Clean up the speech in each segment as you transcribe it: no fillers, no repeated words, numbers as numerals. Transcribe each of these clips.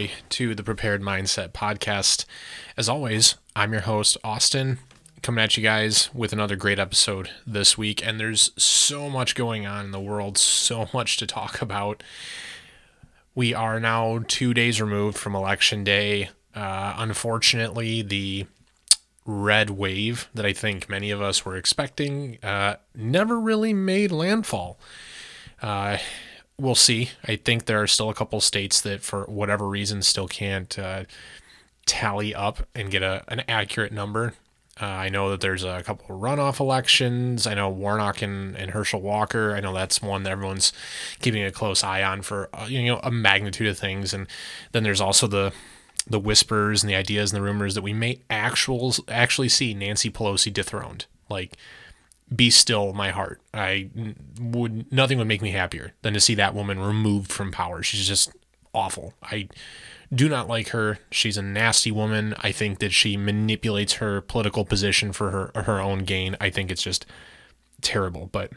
everybody, to the Prepared Mindset Podcast. As always, I'm your host, Austin, coming at you guys with another great episode this week. And there's so much going on in the world, so much to talk about. We are now 2 days removed from Election Day. Unfortunately, the red wave that I think many of us were expecting never really made landfall. We'll see. I think there are still a couple states that for whatever reason still can't tally up and get an accurate number. I know that there's a couple of runoff elections. I know Warnock and Herschel Walker. I know that's one that everyone's keeping a close eye on for a magnitude of things. And then there's also the whispers and the ideas and the rumors that we may actually see Nancy Pelosi dethroned. Like, be still my heart. Nothing would make me happier than to see that woman removed from power. She's just awful. I do not like her. She's a nasty woman. I think that she manipulates her political position for her own gain. I think it's just terrible, but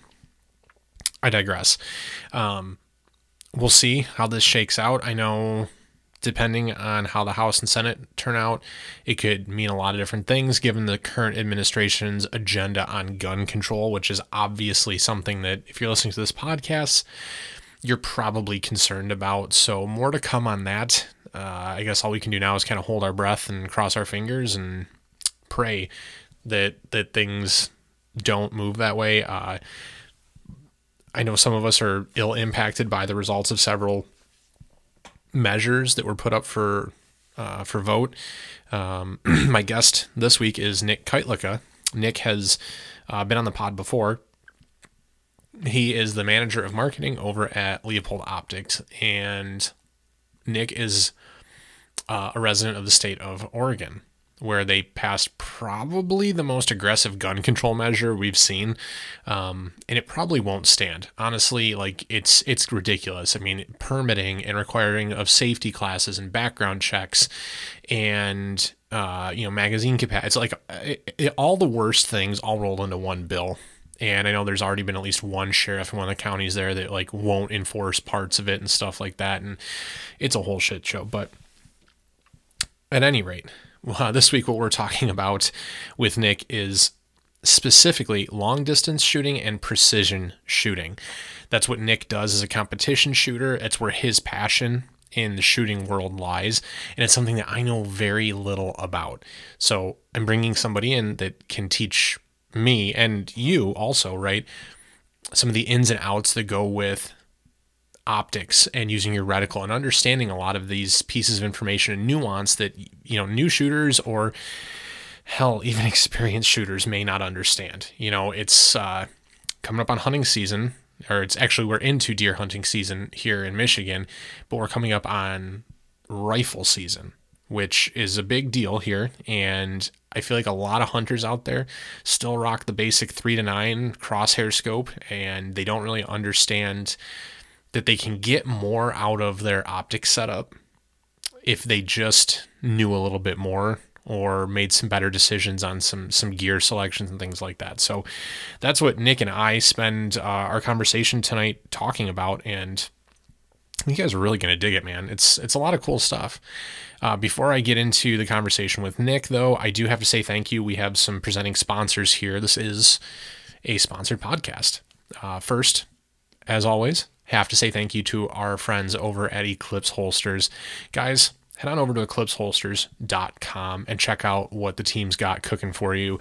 I digress. We'll see how this shakes out. I know, depending on how the House and Senate turn out, it could mean a lot of different things given the current administration's agenda on gun control, which is obviously something that, if you're listening to this podcast, you're probably concerned about. So more to come on that. I guess all we can do now is kind of hold our breath and cross our fingers and pray that things don't move that way. I know some of us are ill impacted by the results of several measures that were put up for vote. My guest this week is Nic Kytlica. Nick has been on the pod before. He is the manager of marketing over at Leupold Optics, and Nick is a resident of the state of Oregon, where they passed probably the most aggressive gun control measure we've seen. And it probably won't stand. Honestly, like, it's ridiculous. I mean, permitting and requiring of safety classes and background checks and, magazine capacity. It's like all the worst things all rolled into one bill. And I know there's already been at least one sheriff in one of the counties there that, like, won't enforce parts of it and stuff like that. And it's a whole shit show. But at any rate, this week what we're talking about with Nick is specifically long-distance shooting and precision shooting. That's what Nick does as a competition shooter. That's where his passion in the shooting world lies, and it's something that I know very little about. So I'm bringing somebody in that can teach me, and you also, right, some of the ins and outs that go with optics and using your reticle and understanding a lot of these pieces of information and nuance that, new shooters or hell, even experienced shooters may not understand. It's coming up on hunting season, or it's actually, we're into deer hunting season here in Michigan, but we're coming up on rifle season, which is a big deal here. And I feel like a lot of hunters out there still rock the basic 3-9 crosshair scope, and they don't really understand that they can get more out of their optic setup if they just knew a little bit more or made some better decisions on some gear selections and things like that. So that's what Nick and I spend our conversation tonight talking about, and you guys are really going to dig it, man. It's a lot of cool stuff. Before I get into the conversation with Nick, though, I do have to say thank you. We have some presenting sponsors here. This is a sponsored podcast. First, as always, have to say thank you to our friends over at Eclipse Holsters. Guys, head on over to eclipseholsters.com and check out what the team's got cooking for you.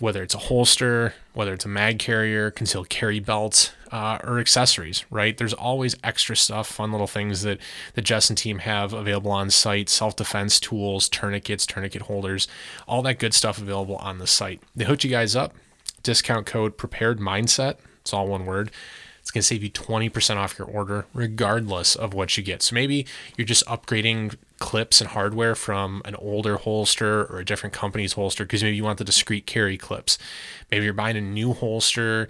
Whether it's a holster, whether it's a mag carrier, concealed carry belts, or accessories, right? There's always extra stuff, fun little things that the Jess and team have available on site, self-defense tools, tourniquets, tourniquet holders, all that good stuff available on the site. They hooked you guys up. Discount code Prepared Mindset. It's all one word. It's going to save you 20% off your order, regardless of what you get. So maybe you're just upgrading clips and hardware from an older holster or a different company's holster because maybe you want the discreet carry clips. Maybe you're buying a new holster,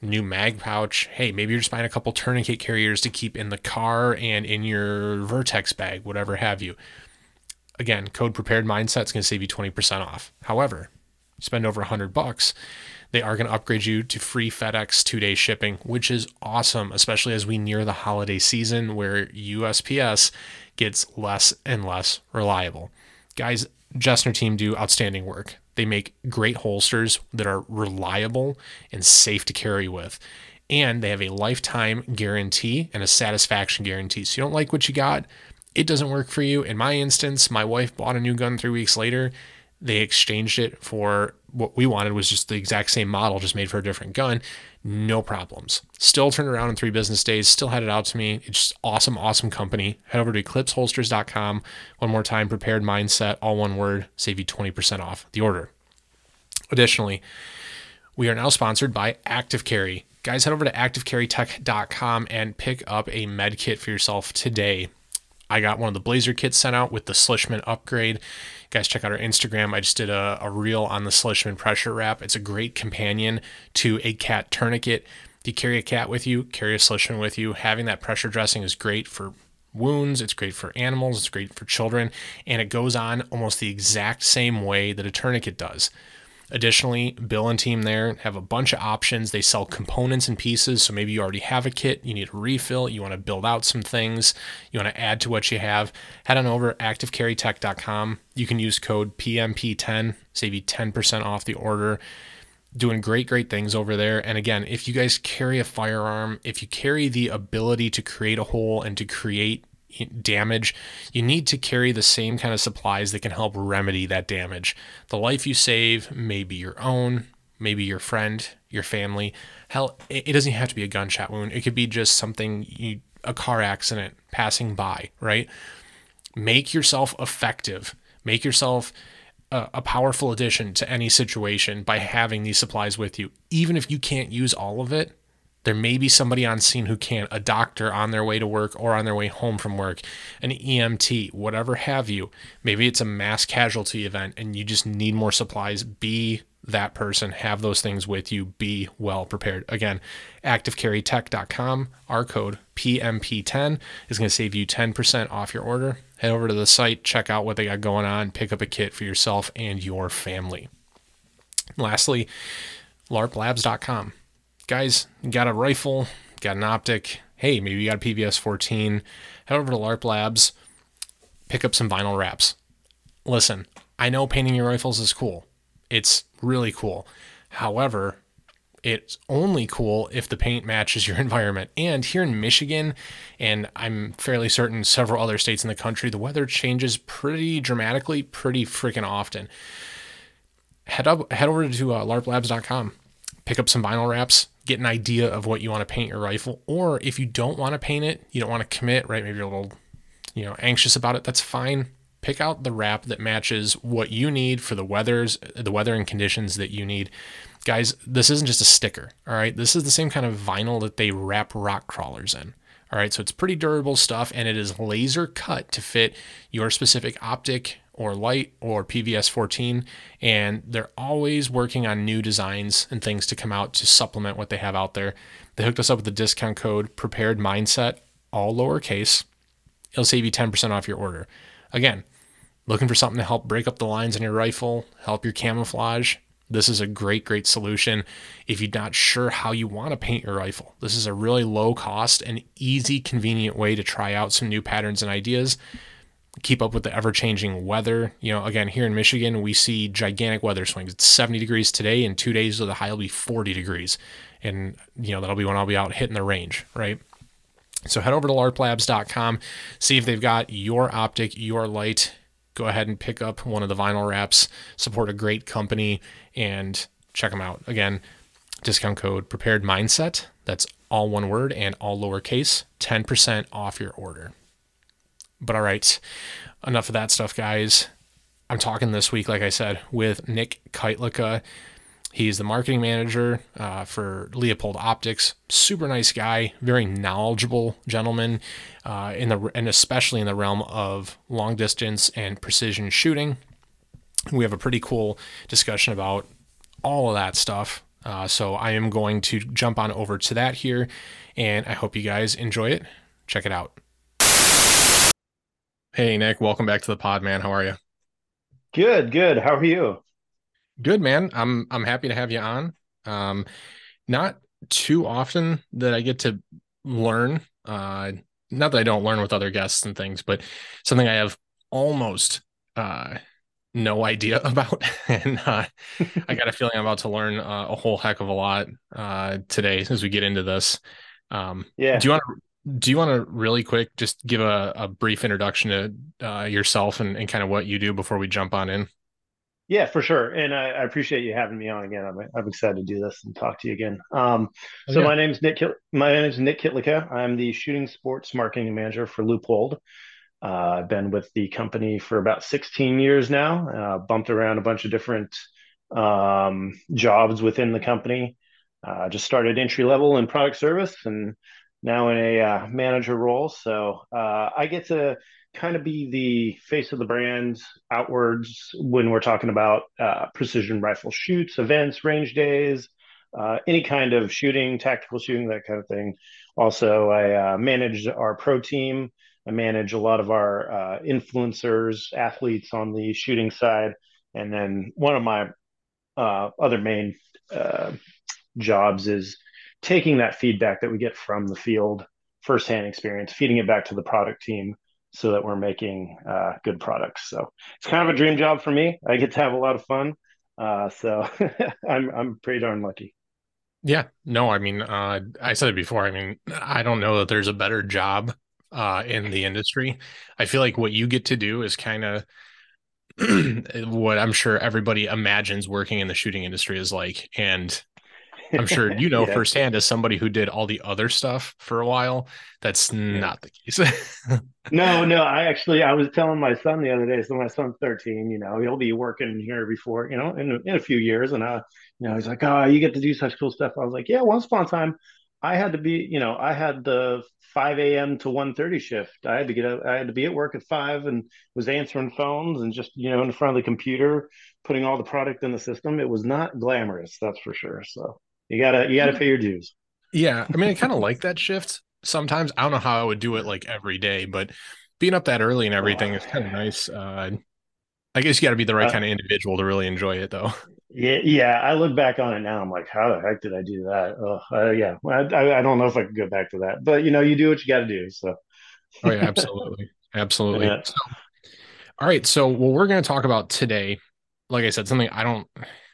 new mag pouch. Hey, maybe you're just buying a couple tourniquet carriers to keep in the car and in your Vortex bag, whatever have you. Again, code Prepared Mindset is going to save you 20% off. However, spend over $100. They are going to upgrade you to free FedEx 2-day shipping, which is awesome, especially as we near the holiday season where USPS gets less and less reliable. Guys, Jess and her team do outstanding work. They make great holsters that are reliable and safe to carry with. And they have a lifetime guarantee and a satisfaction guarantee. So you don't like what you got, it doesn't work for you. In my instance, my wife bought a new gun 3 weeks later. They exchanged it for what we wanted was just the exact same model, just made for a different gun. No problems. Still turned around in 3 business days, still had it out to me. It's just awesome, awesome company. Head over to eclipseholsters.com. One more time, Prepared Mindset, all one word, save you 20% off the order. Additionally, we are now sponsored by Active Carry. Guys, head over to activecarrytech.com and pick up a med kit for yourself today. I got one of the Blazer kits sent out with the Slishman upgrade. Guys, check out our Instagram. I just did a reel on the Slishman pressure wrap. It's a great companion to a cat tourniquet. If you carry a cat with you, carry a Slishman with you. Having that pressure dressing is great for wounds. It's great for animals. It's great for children. And it goes on almost the exact same way that a tourniquet does. Additionally, Bill and team there have a bunch of options. They sell components and pieces. So maybe you already have a kit, you need a refill, you want to build out some things, you want to add to what you have. Head on over to activecarrytech.com. You can use code PMP10, save you 10% off the order. Doing great, great things over there. And again, if you guys carry a firearm, if you carry the ability to create a hole and to create damage, you need to carry the same kind of supplies that can help remedy that damage. The life you save may be your own, maybe your friend, your family. Hell, it doesn't have to be a gunshot wound. It could be just something, a car accident, passing by, right? Make yourself effective. Make yourself a powerful addition to any situation by having these supplies with you. Even if you can't use all of it, there may be somebody on scene who can, a doctor on their way to work or on their way home from work, an EMT, whatever have you. Maybe it's a mass casualty event and you just need more supplies. Be that person. Have those things with you. Be well prepared. Again, activecarrytech.com. Our code PMP10 is going to save you 10% off your order. Head over to the site, check out what they got going on, pick up a kit for yourself and your family. And lastly, LARPLabs.com. Guys, you got a rifle, got an optic, hey, maybe you got a PBS-14, head over to LARP Labs, pick up some vinyl wraps. Listen, I know painting your rifles is cool. It's really cool. However, it's only cool if the paint matches your environment. And here in Michigan, and I'm fairly certain several other states in the country, the weather changes pretty dramatically, pretty freaking often. Head over to LARPLabs.com, pick up some vinyl wraps, get an idea of what you want to paint your rifle. Or if you don't want to paint it, you don't want to commit, right? Maybe you're a little, anxious about it. That's fine. Pick out the wrap that matches what you need for the weather and conditions that you need. Guys, this isn't just a sticker. All right. This is the same kind of vinyl that they wrap rock crawlers in. All right. So it's pretty durable stuff and it is laser cut to fit your specific optic or light or PVS-14, and they're always working on new designs and things to come out to supplement what they have out there. They hooked us up with the discount code Prepared Mindset, all lowercase. It'll save you 10% off your order. Again, looking for something to help break up the lines on your rifle, help your camouflage. This is a great, great solution. If you're not sure how you want to paint your rifle, this is a really low cost and easy, convenient way to try out some new patterns and ideas. Keep up with the ever-changing weather. Again, here in Michigan, we see gigantic weather swings. It's 70 degrees today. In 2 days, the high will be 40 degrees. And, that'll be when I'll be out hitting the range, right? So head over to LARPLabs.com, see if they've got your optic, your light. Go ahead and pick up one of the vinyl wraps, support a great company, and check them out. Again, discount code Prepared Mindset. That's all one word and all lowercase, 10% off your order. But all right, enough of that stuff, guys. I'm talking this week, like I said, with Nic Kytlica. He's the marketing manager for Leupold Optics. Super nice guy, very knowledgeable gentleman, and especially in the realm of long distance and precision shooting. We have a pretty cool discussion about all of that stuff. So I am going to jump on over to that here, and I hope you guys enjoy it. Check it out. Hey, Nick, welcome back to the pod, man. How are you? Good. How are you? Good, man. I'm happy to have you on. Not too often that I get to learn not that I don't learn with other guests and things, but something I have almost no idea about. And I got a feeling I'm about to learn a whole heck of a lot today as we get into this. Yeah. Do you want to really quick just give a brief introduction to yourself and kind of what you do before we jump on in? Yeah, for sure. And I appreciate you having me on again. I'm excited to do this and talk to you again. My name is Nic Kytlica. I'm the shooting sports marketing manager for Leupold. I've been with the company for about 16 years now, bumped around a bunch of different jobs within the company. Just started entry level in product service and now in a manager role. So I get to kind of be the face of the brand outwards when we're talking about precision rifle shoots, events, range days, any kind of shooting, tactical shooting, that kind of thing. Also, I manage our pro team. I manage a lot of our influencers, athletes on the shooting side. And then one of my other main jobs is taking that feedback that we get from the field, firsthand experience, feeding it back to the product team so that we're making good products. So it's kind of a dream job for me. I get to have a lot of fun. So I'm pretty darn lucky. Yeah, no, I mean, I said it before. I mean, I don't know that there's a better job in the industry. I feel like what you get to do is kind of what I'm sure everybody imagines working in the shooting industry is like. And I'm sure you know firsthand, as somebody who did all the other stuff for a while, that's not the case. No. I was telling my son the other day, so my son's 13, you know, he'll be working here before, you know, in a few years. And, you know, he's like, oh, you get to do such cool stuff. I was like, yeah, once upon a time, I had to be, you know, I had the 5 a.m. to 1:30 shift. I had to get up, I had to be at work at 5 and was answering phones and just, you know, in front of the computer, putting all the product in the system. It was not glamorous, that's for sure. So You gotta pay your dues. Yeah. I mean, I kind of like that shift sometimes. I don't know how I would do it like every day, but being up that early and everything is kind of nice. I guess you gotta be the right kind of individual to really enjoy it though. Yeah. I look back on it now. I'm like, how the heck did I do that? Yeah. I don't know if I could go back to that, but you know, you do what you gotta do. So. Oh yeah, absolutely. Absolutely. Yeah. So, all right. So what we're going to talk about today, like I said, something I don't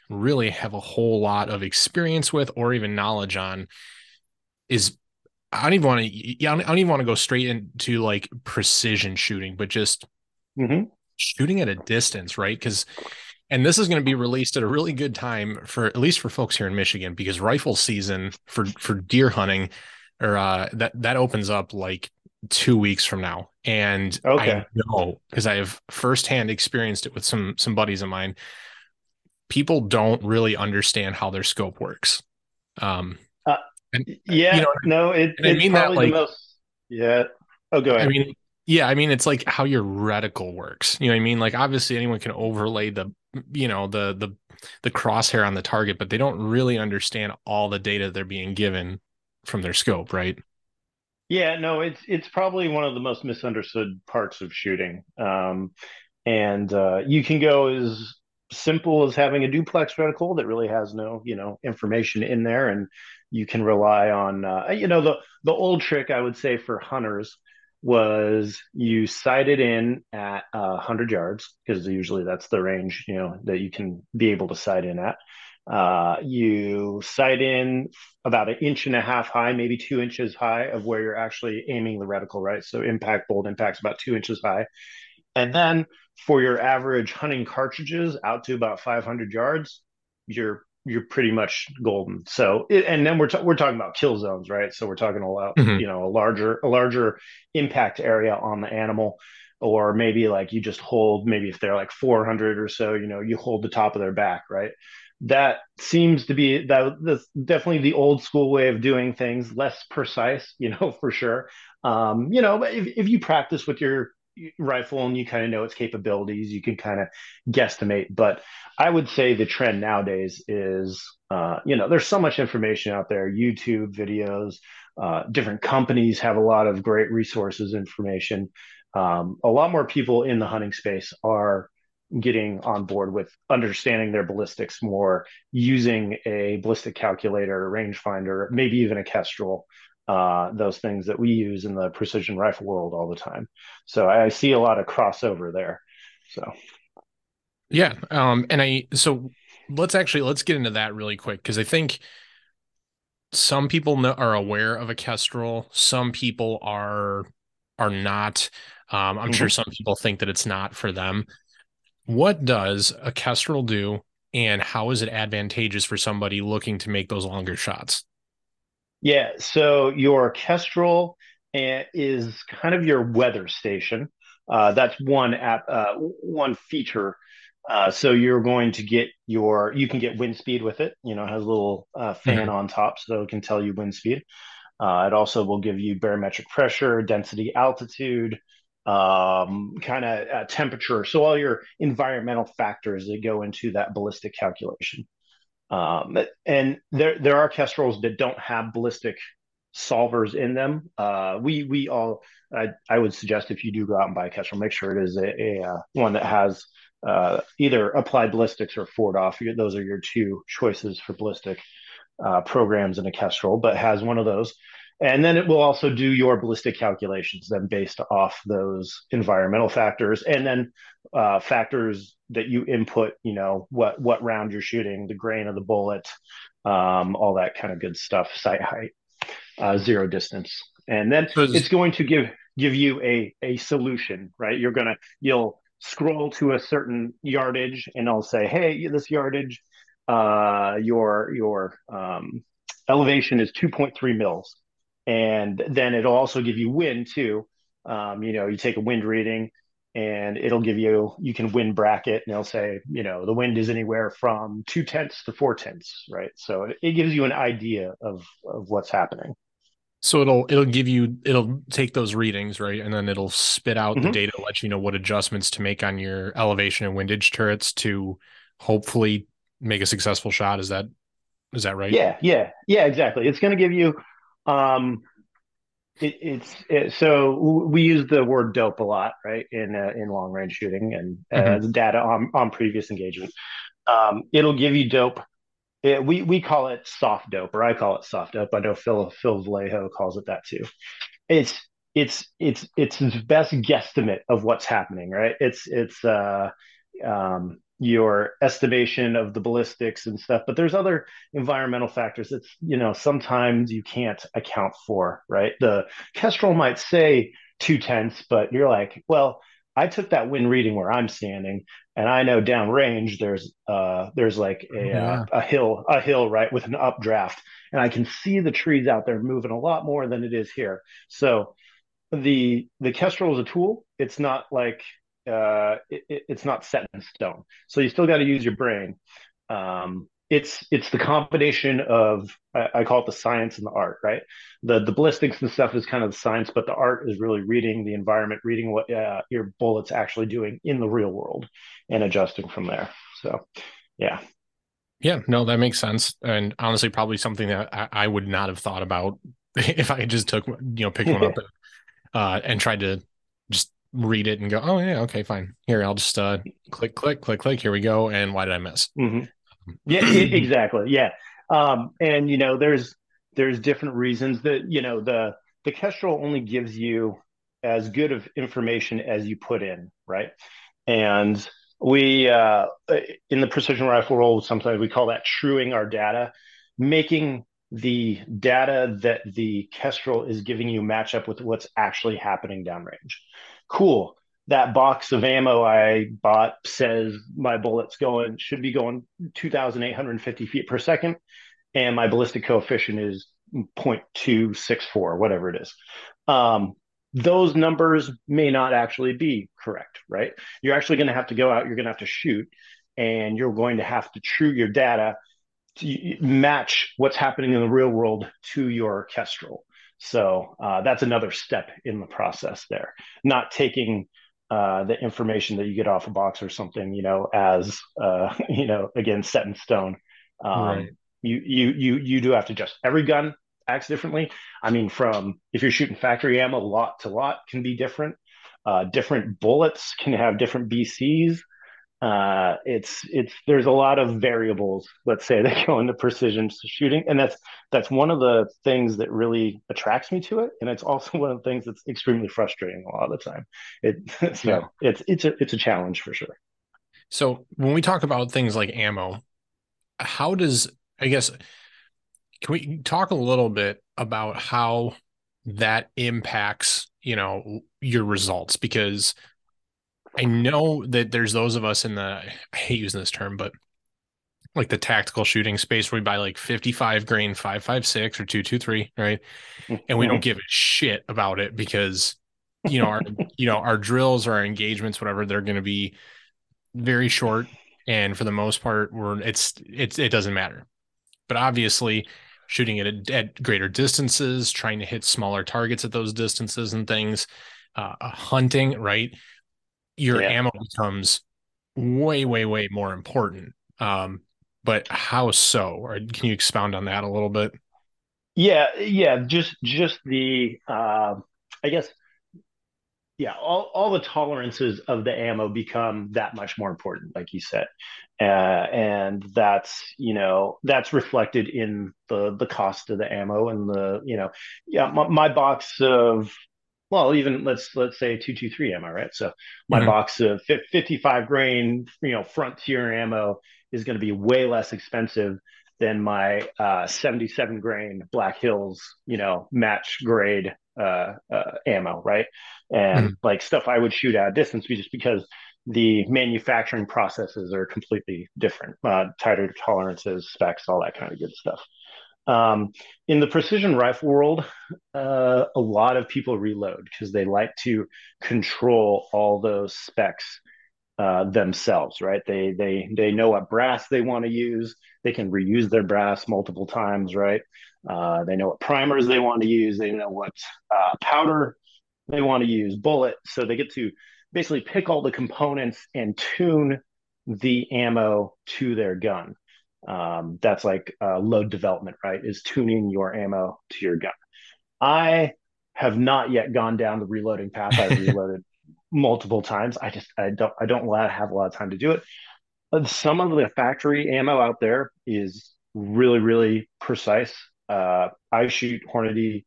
really have a whole lot of experience with or even knowledge on is I don't even want to go straight into like precision shooting, but just shooting at a distance, right? And this is going to be released at a really good time for, at least for folks here in Michigan, because rifle season for deer hunting or that opens up like 2 weeks from now. And I know, because I have firsthand experienced it with some buddies of mine. People don't really understand how their scope works. Go ahead. I mean, it's like how your reticle works. You know what I mean? Like, obviously anyone can overlay the crosshair on the target, but they don't really understand all the data they're being given from their scope, right? Yeah, no, it's probably one of the most misunderstood parts of shooting. You can go as simple as having a duplex reticle that really has no, you know, information in there, and you can rely on the old trick I would say for hunters was you sight it in at 100 yards, because usually that's the range, you know, that you can be able to sight in at. You sight in about 1.5 inches high, maybe 2 inches high of where you're actually aiming the reticle, right? So bolt impact's about 2 inches high. And then for your average hunting cartridges out to about 500 yards, you're pretty much golden. So, and then we're talking about kill zones, right? So we're talking about, you know, a larger impact area on the animal, or maybe like you just hold, maybe if they're like 400 or so, you know, you hold the top of their back, right? That seems to be that's definitely the old school way of doing things, less precise, you know, for sure. You know, but if you practice with your rifle and you kind of know its capabilities, you can kind of guesstimate. But I would say the trend nowadays is, you know, there's so much information out there, YouTube videos, different companies have a lot of great resources, information. A lot more people in the hunting space are getting on board with understanding their ballistics more, using a ballistic calculator, a rangefinder, maybe even a Kestrel, those things that we use in the precision rifle world all the time. So I see a lot of crossover there. So yeah, so let's get into that really quick, because I think some people are aware of a Kestrel, some people are not. I'm sure some people think that it's not for them. What does a Kestrel do, and how is it advantageous for somebody looking to make those longer shots? Yeah, so your Kestrel is kind of your weather station. That's one app, one feature. So you're going to get you can get wind speed with it. You know, it has a little fan on top, so it can tell you wind speed. It also will give you barometric pressure, density, altitude, temperature. So all your environmental factors that go into that ballistic calculation. And there are Kestrels that don't have ballistic solvers in them. I would suggest, if you do go out and buy a Kestrel, make sure it is a one that has either Applied Ballistics or Fordoff. Those are your two choices for ballistic programs in a Kestrel, but has one of those. And then it will also do your ballistic calculations then based off those environmental factors, and then factors that you input, you know, what round you're shooting, the grain of the bullet, all that kind of good stuff, sight height, zero distance. And then it's going to give you a solution, right? You'll scroll to a certain yardage and it'll say, hey, this yardage, your elevation is 2.3 mils. And then it'll also give you wind too. You take a wind reading and it'll give you can wind bracket, and they'll say, you know, the wind is anywhere from 2/10 to 4/10, right? So it gives you an idea of what's happening. So it'll take those readings, right? And then it'll spit out the data, let you know what adjustments to make on your elevation and windage turrets to hopefully make a successful shot. Is that right? Yeah, exactly. It's going to give you, so we use the word dope a lot, right? In long range shooting and data on previous engagement. It'll give you dope. We call it soft dope, or I call it soft dope. I know Phil Vallejo calls it that too. It's his best guesstimate of what's happening, right? It's your estimation of the ballistics and stuff, but there's other environmental factors that, you know, sometimes you can't account for, right? The Kestrel might say 2/10, but you're like, well, I took that wind reading where I'm standing, and I know downrange there's like a hill, right, with an updraft, and I can see the trees out there moving a lot more than it is here. So the Kestrel is a tool. It's not like it's not set in stone. So you still got to use your brain. It's the combination of, I call it the science and the art, right? The ballistics and stuff is kind of the science, but the art is really reading the environment, reading what your bullet's actually doing in the real world and adjusting from there. So, yeah, no, that makes sense. And honestly, probably something that I would not have thought about if I just picked one up and tried to just read it and go, oh yeah, okay, fine. Here, I'll just click. Here we go. And why did I miss? Yeah, exactly. Yeah. And there's different reasons that, the Kestrel only gives you as good of information as you put in, right? And we, in the precision rifle world, sometimes we call that truing our data, making the data that the Kestrel is giving you match up with what's actually happening downrange. Cool. That box of ammo I bought says my bullet's should be going 2,850 feet per second, and my ballistic coefficient is 0.264, whatever it is. Those numbers may not actually be correct, right? You're actually going to have to go out, you're going to have to shoot, and you're going to have to true your data to match what's happening in the real world to your Kestrel. So that's another step in the process there. Not taking the information that you get off a box or something, as again, set in stone. Right. You do have to adjust. Every gun acts differently. I mean, if you're shooting factory ammo, lot to lot can be different. Different bullets can have different BCs. There's a lot of variables, let's say, that go into precision shooting. And that's one of the things that really attracts me to it. And it's also one of the things that's extremely frustrating a lot of the time. It's a challenge for sure. So when we talk about things like ammo, how does, I guess, can we talk a little bit about how that impacts, you know, your results? Because I know that there's those of us in the, I hate using this term, but like the tactical shooting space where we buy like 55 grain 5.56 or 2.23, right? And we don't give a shit about it because, you know, our you know, our drills or our engagements, whatever, they're going to be very short, and for the most part, it doesn't matter. But obviously, shooting at greater distances, trying to hit smaller targets at those distances and things, hunting, right? Your ammo becomes way, way, way more important. But how so? Or can you expound on that a little bit? Yeah. Just the, I guess, yeah, all the tolerances of the ammo become that much more important, like you said. And that's reflected in the cost of the ammo and my box of, well, even let's say 223 ammo, right? So my box of 55 grain, frontier ammo is going to be way less expensive than my 77 grain Black Hills, match grade ammo, right? And like stuff I would shoot at a distance, just because the manufacturing processes are completely different, tighter tolerances, specs, all that kind of good stuff. In the precision rifle world, a lot of people reload because they like to control all those specs themselves, right? They know what brass they want to use. They can reuse their brass multiple times, right? They know what primers they want to use. They know what powder they want to use, bullet. So they get to basically pick all the components and tune the ammo to their gun. That's like load development, right? Is tuning your ammo to your gun. I have not yet gone down the reloading path. I've reloaded multiple times. I don't have a lot of time to do it. But some of the factory ammo out there is really, really precise. I shoot Hornady.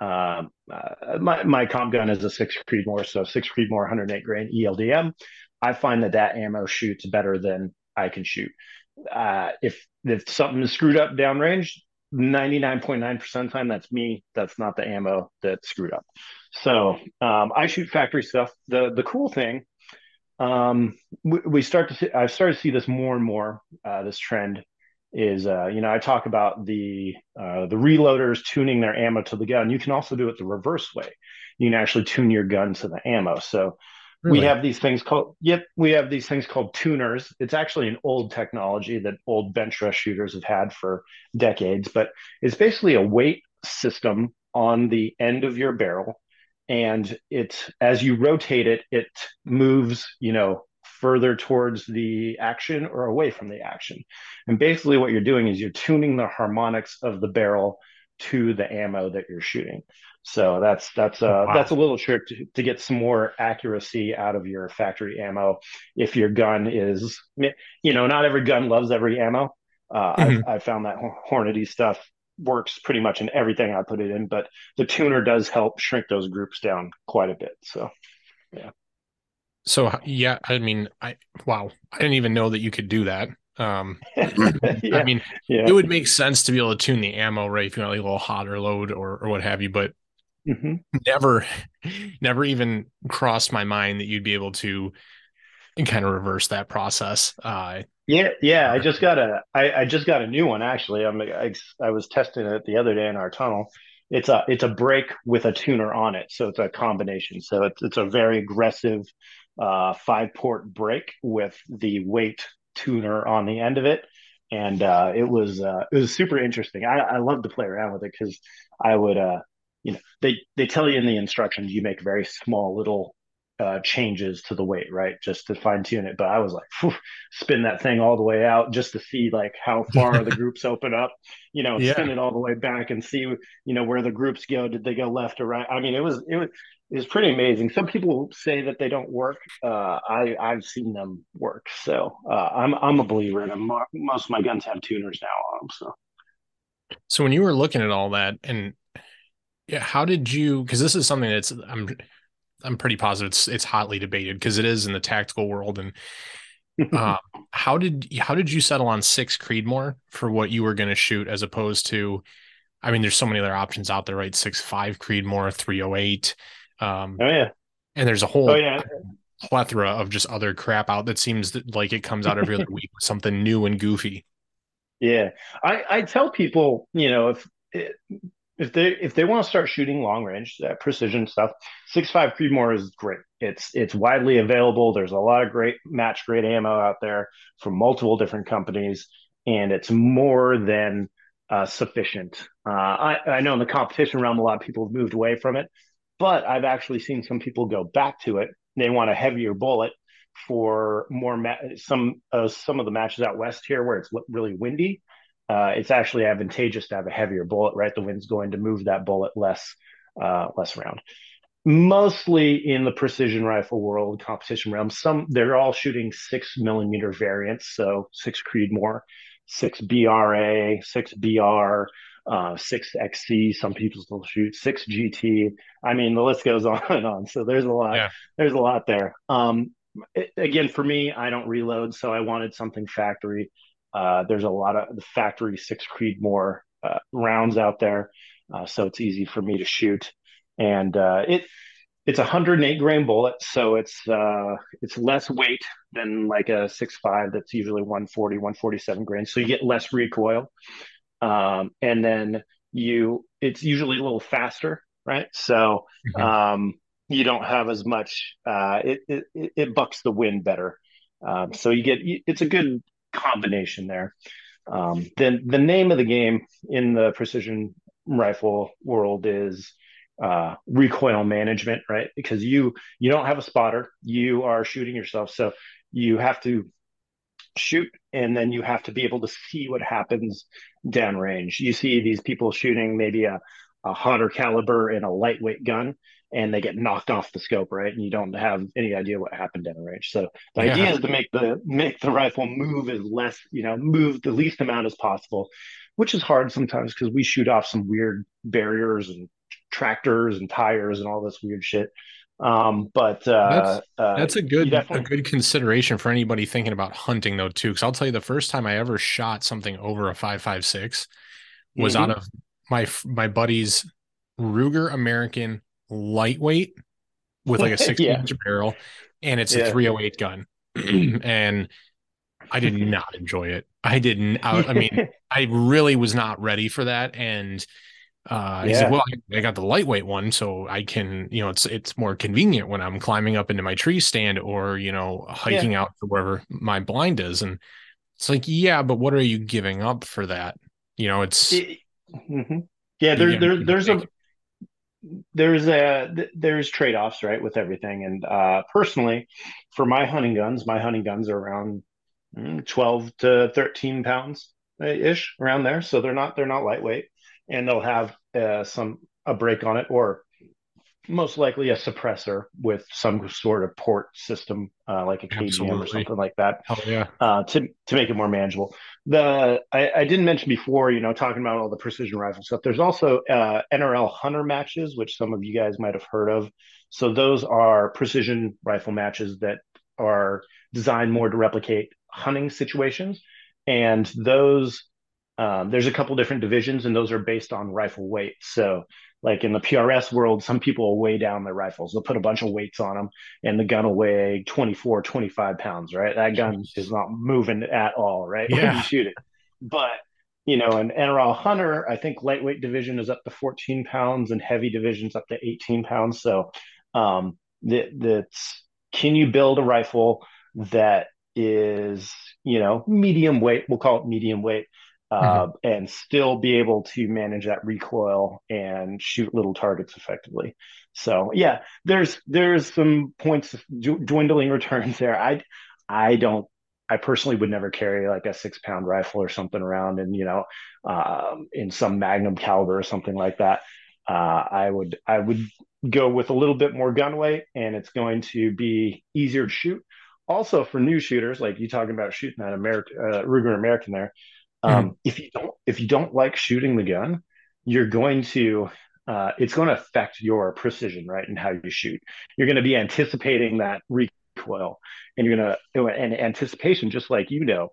My comp gun is a 6 Creedmoor 108 grain ELDM. I find that ammo shoots better than I can shoot. If something is screwed up downrange, 99.9% of the time, that's me. That's not the ammo that's screwed up. So I shoot factory stuff. The cool thing, I've started to see this more and more. This trend is, I talk about the reloaders tuning their ammo to the gun. You can also do it the reverse way. You can actually tune your gun to the ammo. So really? We have these things called tuners. It's actually an old technology that old bench rush shooters have had for decades, but it's basically a weight system on the end of your barrel. And as you rotate it, it moves, further towards the action or away from the action. And basically what you're doing is you're tuning the harmonics of the barrel to the ammo that you're shooting. So that's a little trick to get some more accuracy out of your factory ammo. If your gun is, not every gun loves every ammo. I found that Hornady stuff works pretty much in everything I put it in, but the tuner does help shrink those groups down quite a bit. So, yeah. So, yeah, I mean, I didn't even know that you could do that. It would make sense to be able to tune the ammo, right? If you want like a little hotter load or what have you, but never even crossed my mind that you'd be able to kind of reverse that process. I just got a new one actually. I was testing it the other day in our tunnel. It's a break with a tuner on it, so it's a combination. So it's a very aggressive 5-port break with the weight tuner on the end of it, and it was super interesting. I love to play around with it because I would they tell you in the instructions you make very small little changes to the weight, right, just to fine tune it. But I was like, phew, spin that thing all the way out just to see like how far the groups open up, spin it all the way back and see where the groups go. Did they go left or right? I mean, it was is pretty amazing. Some people say that they don't work. I've seen them work. So I'm a believer in them. Most of my guns have tuners now on them. So when you were looking at all that, and how did you, because this is something that's, I'm pretty positive it's hotly debated, because it is in the tactical world. And how did you settle on 6 Creedmoor for what you were going to shoot, as opposed to, I mean, there's so many other options out there, right? 6.5 Creedmoor, 308. And there's a whole plethora of just other crap out that seems like it comes out every other week with something new and goofy. Yeah. I tell people, you know, if they want to start shooting long range, that precision stuff, 6.5 Creedmoor is great. It's widely available. There's a lot of great match grade ammo out there from multiple different companies, and it's more than sufficient. I know in the competition realm, a lot of people have moved away from it, but I've actually seen some people go back to it. They want a heavier bullet for more some of the matches out west here where it's really windy. It's actually advantageous to have a heavier bullet, right? The wind's going to move that bullet less round. Mostly in the precision rifle world, competition realm, they're all shooting 6mm variants, so 6 Creedmoor, 6 BRA, 6 BR, 6 XC. Some people still shoot 6 GT. I mean, the list goes on and on. So there's a lot. Yeah. There's a lot there. Again, for me, I don't reload, so I wanted something factory. There's a lot of the factory 6 Creedmoor rounds out there, so it's easy for me to shoot. And it's a 108 grain bullet, so it's less weight than like a 6.5 that's usually 140, 147 grains. So you get less recoil, and then it's usually a little faster, right? So you don't have as much. It bucks the wind better, so you get it's a good combination there. Then the name of the game in the precision rifle world is recoil management, right? Because you don't have a spotter, you are shooting yourself, so you have to shoot and then you have to be able to see what happens downrange. You see these people shooting maybe a 100 caliber in a lightweight gun, and they get knocked off the scope, right? And you don't have any idea what happened down the range. So the idea is to make the rifle move as less, move the least amount as possible, which is hard sometimes because we shoot off some weird barriers and tractors and tires and all this weird shit. That's a good consideration for anybody thinking about hunting, though, too. Because I'll tell you, the first time I ever shot something over a 5.56 was out of my buddy's Ruger American lightweight with like a 16 inch barrel, and it's a 308 gun. And I did not enjoy it. I really was not ready for that. And he said, well, I got the lightweight one, so I can, it's more convenient when I'm climbing up into my tree stand or, hiking out to wherever my blind is. And it's like, but what are you giving up for that? There's trade-offs, right, with everything. And personally, for my hunting guns are around 12 to 13 pounds ish, around there, so they're not lightweight, and they'll have a brake on it, or most likely a suppressor with some sort of port system, like a KGM or something like that, to make it more manageable. I didn't mention before, talking about all the precision rifle stuff, there's also NRL Hunter matches, which some of you guys might have heard of. So those are precision rifle matches that are designed more to replicate hunting situations. And those, there's a couple different divisions, and those are based on rifle weight. So like in the PRS world, some people will weigh down their rifles. They'll put a bunch of weights on them, and the gun will weigh 24, 25 pounds, right? That gun is not moving at all, right? Yeah. When you shoot it. But, an NRL Hunter, I think lightweight division is up to 14 pounds and heavy division's up to 18 pounds. So can you build a rifle that is, medium weight? We'll call it medium weight. And still be able to manage that recoil and shoot little targets effectively. So there's some points of dwindling returns there. I personally would never carry like a 6-pound rifle or something around, and in some magnum caliber or something like that. I would go with a little bit more gun weight, and it's going to be easier to shoot. Also, for new shooters, like you talking about shooting that Ruger American there, if you don't like shooting the gun, you're going to it's going to affect your precision, right, and how you shoot. You're going to be anticipating that recoil, and you're going to anticipation, just like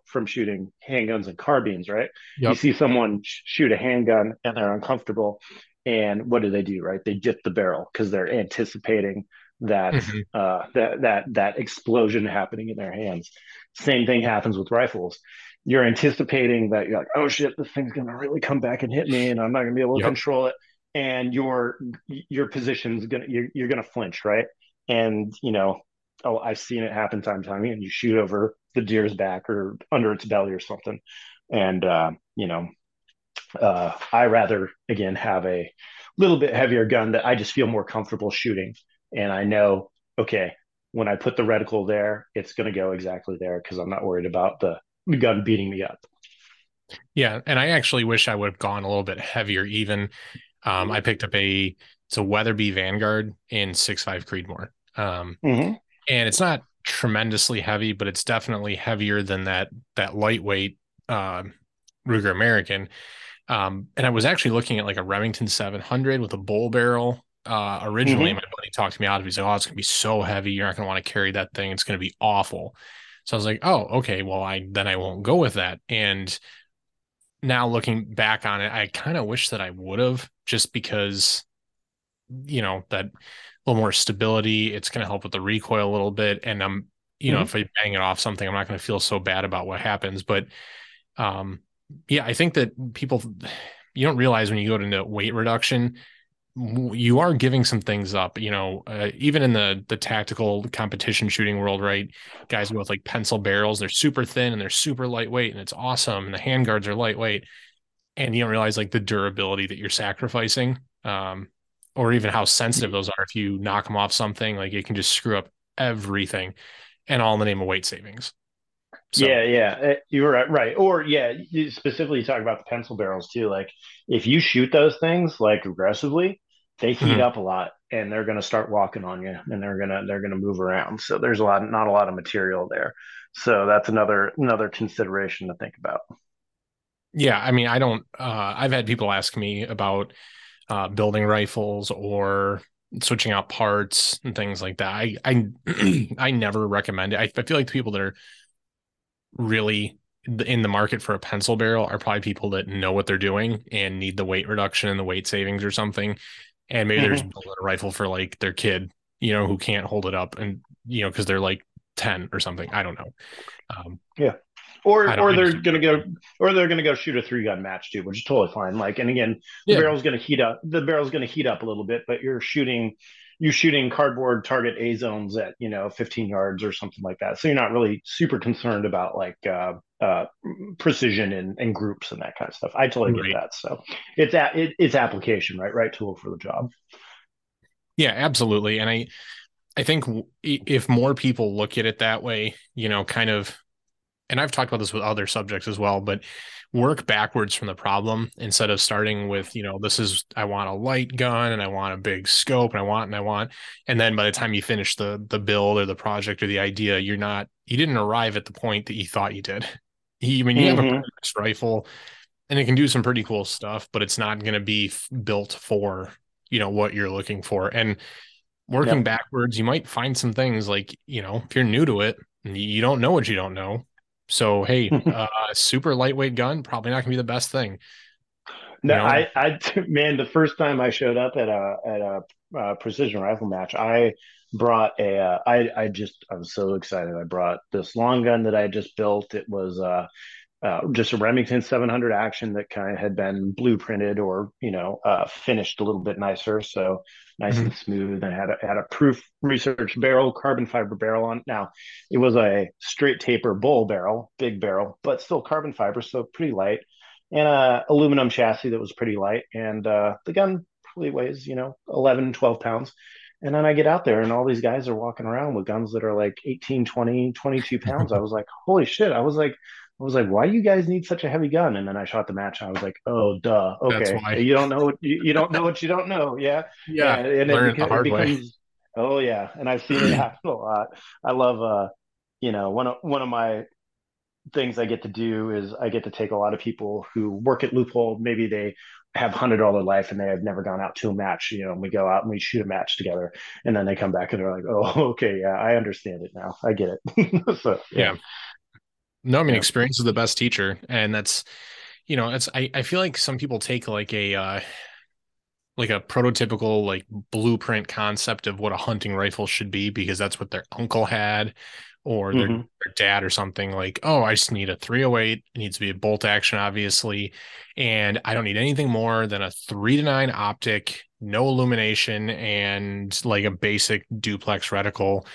from shooting handguns and carbines, right? Yep. You see someone shoot a handgun and they're uncomfortable, and what do? Right, they dip the barrel because they're anticipating that that explosion happening in their hands. Same thing happens with rifles. You're anticipating that you're like, oh shit, this thing's going to really come back and hit me, and I'm not going to be able to control it. And your position's gonna you're gonna flinch, right? And I've seen it happen time time again. You shoot over the deer's back or under its belly or something, and I rather again have a little bit heavier gun that I just feel more comfortable shooting, and I know okay when I put the reticle there, it's gonna go exactly there because I'm not worried about the gun beating me up. Yeah, and I actually wish I would have gone a little bit heavier even. I picked up a Weatherby Vanguard in 6.5 Creedmoor. And it's not tremendously heavy, but it's definitely heavier than that lightweight Ruger American. And I was actually looking at like a Remington 700 with a bull barrel. Originally, my buddy talked to me out of it. He's like, oh, it's going to be so heavy. You're not going to want to carry that thing. It's going to be awful. So I was like, oh, okay, well, I won't go with that. And now looking back on it, I kind of wish that I would have, just because, that little more stability, it's going to help with the recoil a little bit. And I'm, if I bang it off something, I'm not going to feel so bad about what happens. But yeah, I think that people, you don't realize when you go into weight reduction, you are giving some things up, even in the tactical competition shooting world, right? Guys with like pencil barrels, they're super thin and they're super lightweight and it's awesome. And the handguards are lightweight, and you don't realize like the durability that you're sacrificing, or even how sensitive those are. If you knock them off something, like it can just screw up everything, and all in the name of weight savings. So. Yeah. You're right. Or you specifically talk about the pencil barrels too. Like if you shoot those things like aggressively, they heat up a lot, and they're going to start walking on you, and they're going to move around. So there's not a lot of material there. So that's another consideration to think about. Yeah. I mean, I've had people ask me about building rifles or switching out parts and things like that. I I never recommend it. I feel like the people that are really in the market for a pencil barrel are probably people that know what they're doing and need the weight reduction and the weight savings or something. And maybe they're just building a rifle for like their kid, who can't hold it up, and, because they're like 10 or something. I don't know. Yeah. Or they're going to go shoot a 3-gun match too, which is totally fine. Like, and again, the barrel's going to heat up. The barrel's going to heat up a little bit, but you're shooting cardboard target A zones at, 15 yards or something like that. So you're not really super concerned about like precision and groups and that kind of stuff. I totally get that. So it's application, right? Right tool for the job. Yeah, absolutely. And I think if more people look at it that way, kind of, and I've talked about this with other subjects as well, but work backwards from the problem instead of starting with, I want a light gun and I want a big scope and I want. And then by the time you finish the build or the project or the idea, you didn't arrive at the point that you thought you did. You have a nice rifle and it can do some pretty cool stuff, but it's not going to be built for, what you're looking for. And working backwards, you might find some things like, if you're new to it, you don't know what you don't know. So, hey, super lightweight gun, probably not going to be the best thing. No, the first time I showed up at a precision rifle match, I brought I was so excited. I brought this long gun that I had just built. It was just a Remington 700 action that kind of had been blueprinted or, finished a little bit nicer. So nice and smooth, and had a Proof Research barrel, carbon fiber barrel on. Now it was a straight taper bull barrel, big barrel, but still carbon fiber. So pretty light, and a aluminum chassis that was pretty light. And the gun probably weighs, 11, 12 pounds. And then I get out there and all these guys are walking around with guns that are like 18, 20, 22 pounds. I was like, holy shit. I was like, why do you guys need such a heavy gun? And then I shot the match. I was like, oh, duh. Okay. You don't know what you don't know. Yeah. Yeah. And it becomes, oh yeah. And I've seen it happen a lot. I love, one of my things I get to do is I get to take a lot of people who work at Leupold. Maybe they have hunted all their life and they have never gone out to a match, and we go out and we shoot a match together, and then they come back and they're like, oh, okay. Yeah. I understand it now. I get it. So, yeah. No, I mean, experience is the best teacher. And that's, I feel like some people take like a prototypical, like, blueprint concept of what a hunting rifle should be, because that's what their uncle had or their dad or something. Like, oh, I just need a 308. It needs to be a bolt action, obviously. And I don't need anything more than a 3-9 optic, no illumination, and like a basic duplex reticle.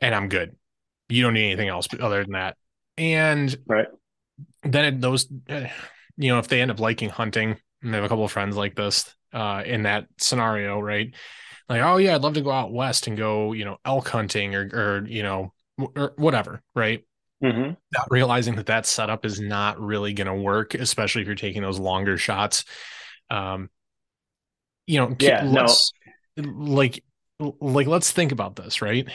And I'm good. You don't need anything else other than that. And then those, if they end up liking hunting, and I have a couple of friends like this in that scenario, right? Like, oh yeah, I'd love to go out west and go, elk hunting or whatever, right? Mm-hmm. Not realizing that setup is not really going to work, especially if you're taking those longer shots. Let's think about this, right?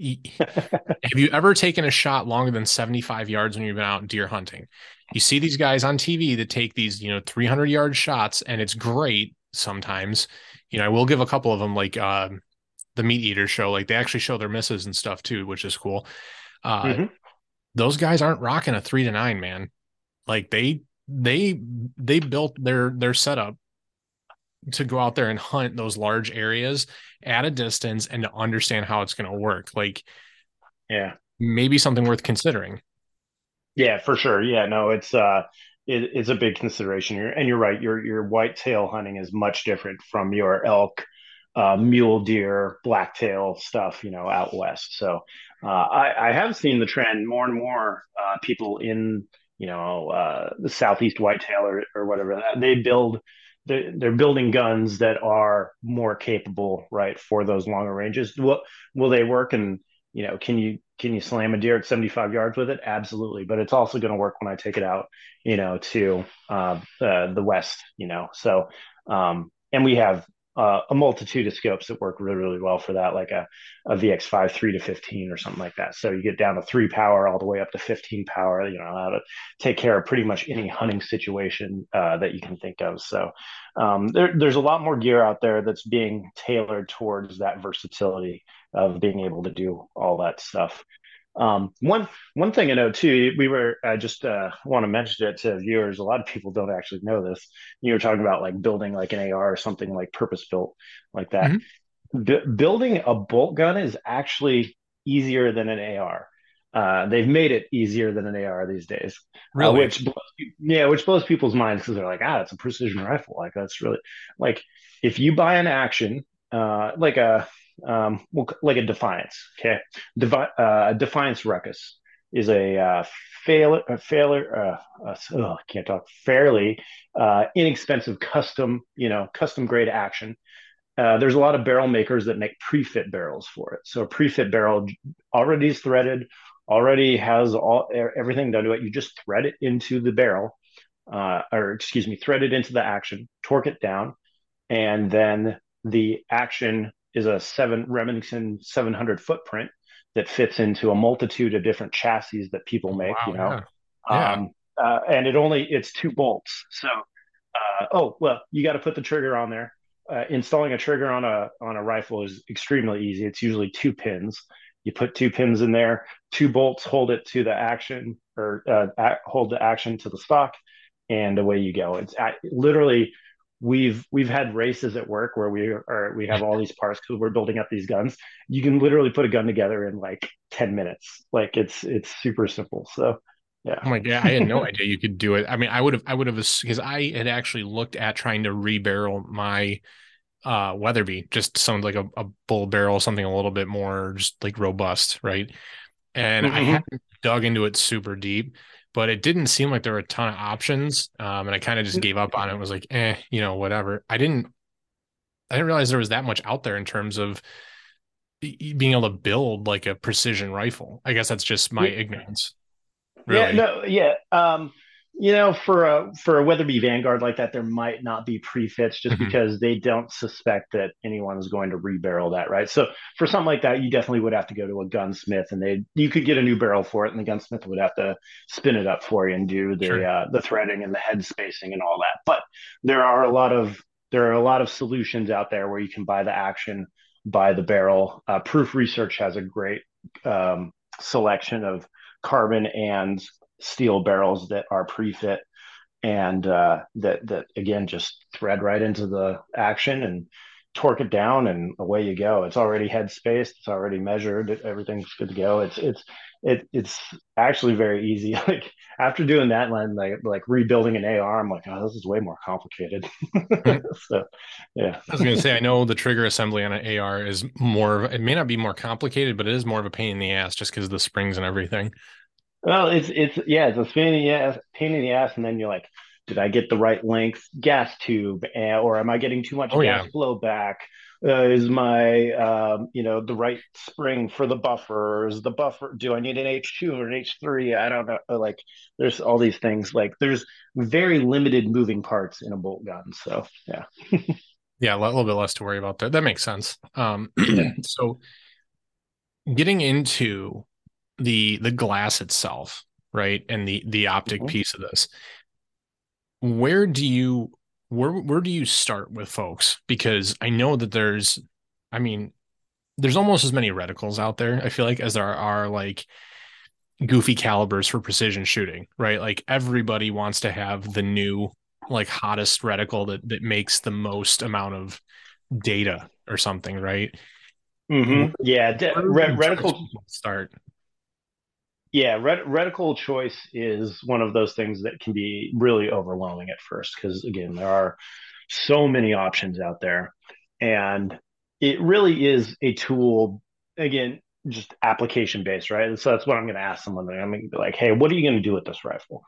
Have you ever taken a shot longer than 75 yards when you've been out deer hunting? You see these guys on TV that take these, 300-yard shots, and it's great sometimes. I will give a couple of them, like the Meat Eater show, like they actually show their misses and stuff too, which is cool. Those guys aren't rocking a 3-9, man. Like they built their setup to go out there and hunt those large areas at a distance and to understand how it's going to work. Like, yeah, maybe something worth considering. Yeah, for sure. Yeah, no, it's a big consideration here. And you're right. Your whitetail hunting is much different from your elk, mule deer, blacktail stuff, out west. So I have seen the trend more and more people in, the Southeast whitetail or whatever, they're building guns that are more capable, right, for those longer ranges. Will they work? And can you slam a deer at 75 yards with it? Absolutely, but it's also going to work when I take it out, to the west, So, and we have a multitude of scopes that work really, really well for that, like a VX5 3-15 or something like that. So you get down to 3 power all the way up to 15 power. How to take care of pretty much any hunting situation that you can think of. So there's a lot more gear out there that's being tailored towards that versatility of being able to do all that stuff. One thing I know too, I just want to mention it to viewers. A lot of people don't actually know this. You were talking about like building like an AR or something like purpose built like that. Mm-hmm. Building a bolt gun is actually easier than an AR. They've made it easier than an AR these days, really? Which blows people's minds, because they're like, it's a precision rifle. Like, that's really, like, if you buy an action, like a Defiance. Okay. Defiance Ruckus is fairly inexpensive custom grade action. There's a lot of barrel makers that make pre-fit barrels for it. So a pre-fit barrel already is threaded, already has everything done to it. You just thread it into the barrel, thread it into the action, torque it down, and then the action is a Remington 700 footprint that fits into a multitude of different chassis that people make. And it's 2 bolts. So, you got to put the trigger on there. Installing a trigger on a rifle is extremely easy. It's usually 2 pins. You put 2 pins in there, 2 bolts, hold it to the action, or hold the action to the stock, and away you go. It's literally. We've had races at work where we have all these parts because we're building up these guns. You can literally put a gun together in like 10 minutes. Like, it's super simple. So yeah. Oh my God, I had no idea you could do it. I mean, I would have, because I had actually looked at trying to rebarrel my Weatherby, just something like a bull barrel, something a little bit more just like robust, right? And I hadn't dug into it super deep, but it didn't seem like there were a ton of options. And I kind of just gave up on it. Was like, whatever. I didn't I didn't realize there was that much out there in terms of being able to build like a precision rifle. I guess that's just my ignorance. Really. Yeah, no, yeah. You know, for a Weatherby Vanguard like that, there might not be prefits just because they don't suspect that anyone is going to rebarrel that, right? So for something like that, you definitely would have to go to a gunsmith, and you could get a new barrel for it, and the gunsmith would have to spin it up for you and do the threading and the head spacing and all that. But there are a lot of solutions out there where you can buy the action, buy the barrel. Proof Research has a great selection of carbon and steel barrels that are pre-fit and that again just thread right into the action and torque it down, and away you go. It's already head spaced, it's already measured, everything's good to go. It's actually very easy. Like after doing that line, like rebuilding an AR, I'm like, oh, this is way more complicated. So yeah. I was gonna say, I know the trigger assembly on an AR is it may not be more complicated, but it is more of a pain in the ass just because of the springs and everything. Well, it's a pain in the ass, and then you're like, did I get the right length gas tube, or am I getting too much gas blowback? Is my the right spring for the buffer? Is the buffer? Do I need an H2 or an H3? I don't know. Like, there's all these things. Like, there's very limited moving parts in a bolt gun. So yeah, yeah, a little bit less to worry about there. That makes sense. So getting into the glass itself, right, and the optic piece of this, where do you start with folks? Because I know that there's almost as many reticles out there, I feel like, as there are like goofy calibers for precision shooting, right? Like everybody wants to have the new like hottest reticle that makes the most amount of data or something, right? Yeah, reticle start. Yeah, reticle choice is one of those things that can be really overwhelming at first because, again, there are so many options out there. And it really is a tool, again, just application-based, right? And so that's what I'm going to ask someone. I'm going to be like, hey, what are you going to do with this rifle?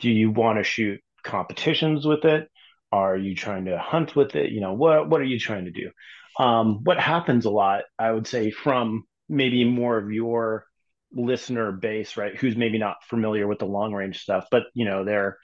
Do you want to shoot competitions with it? Are you trying to hunt with it? You know, what are you trying to do? What happens a lot, I would say, from maybe more of your – listener base, right, who's maybe not familiar with the long range stuff, but you know, they're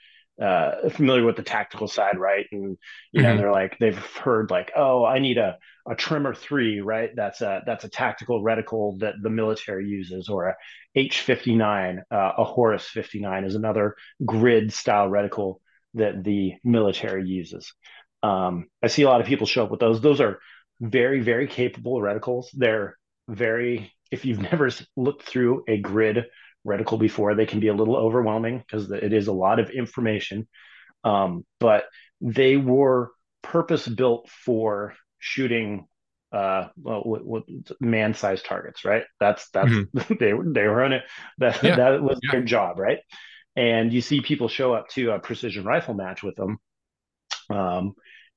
familiar with the tactical side, right? And you know, they're like, they've heard like, oh, I need a Trimmer 3, right? That's a tactical reticle that the military uses, or a H59, a Horus 59 is another grid style reticle that the military uses. I see a lot of people show up with those. Those are very, very capable reticles. They're very, if you've never looked through a grid reticle before, they can be a little overwhelming because it is a lot of information. But they were purpose-built for shooting man-sized targets, right? That's they were on it. That was their job, right? And you see people show up to a precision rifle match with them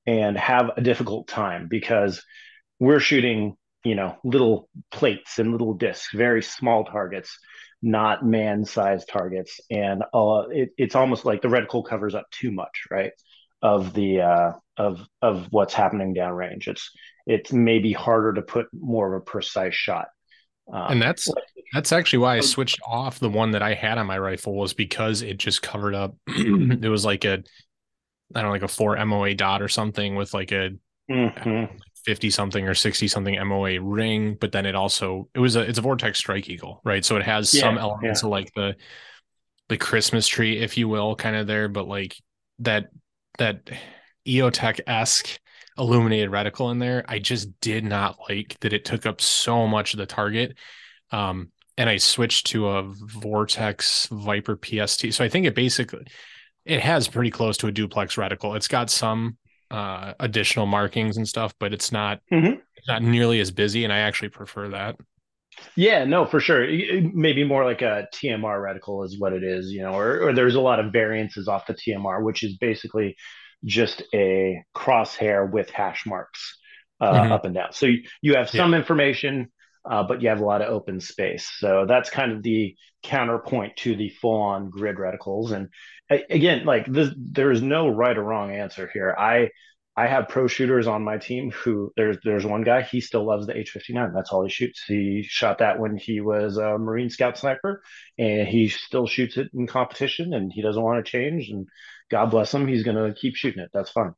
and have a difficult time because we're shooting, you know, little plates and little discs, very small targets, not man-sized targets. And it's almost like the reticle covers up too much, right, of the of what's happening downrange. It's maybe harder to put more of a precise shot. And that's actually why I switched off the one that I had on my rifle, was because it just covered up. It was like a 4 MOA dot or something with like a 50 something or 60 something MOA ring, but then it also, it's a Vortex Strike Eagle, right? So it has some elements of like the Christmas tree, if you will, kind of there, but like that EOTech-esque illuminated reticle in there, I just did not like that it took up so much of the target. And I switched to a Vortex Viper PST. So I think it has pretty close to a duplex reticle. It's got some additional markings and stuff, but it's not not nearly as busy, and I actually prefer that. Yeah, no, for sure. Maybe more like a TMR reticle is what it is, you know, or there's a lot of variances off the TMR, which is basically just a crosshair with hash marks up and down. So you have some information, but you have a lot of open space. So that's kind of the counterpoint to the full-on grid reticles. And again, like there is no right or wrong answer here. I I have pro shooters on my team who there's one guy, he still loves the H-59. That's all he shoots. He shot that when he was a Marine Scout sniper, and he still shoots it in competition, and he doesn't want to change. And God bless him, he's going to keep shooting it. That's fun.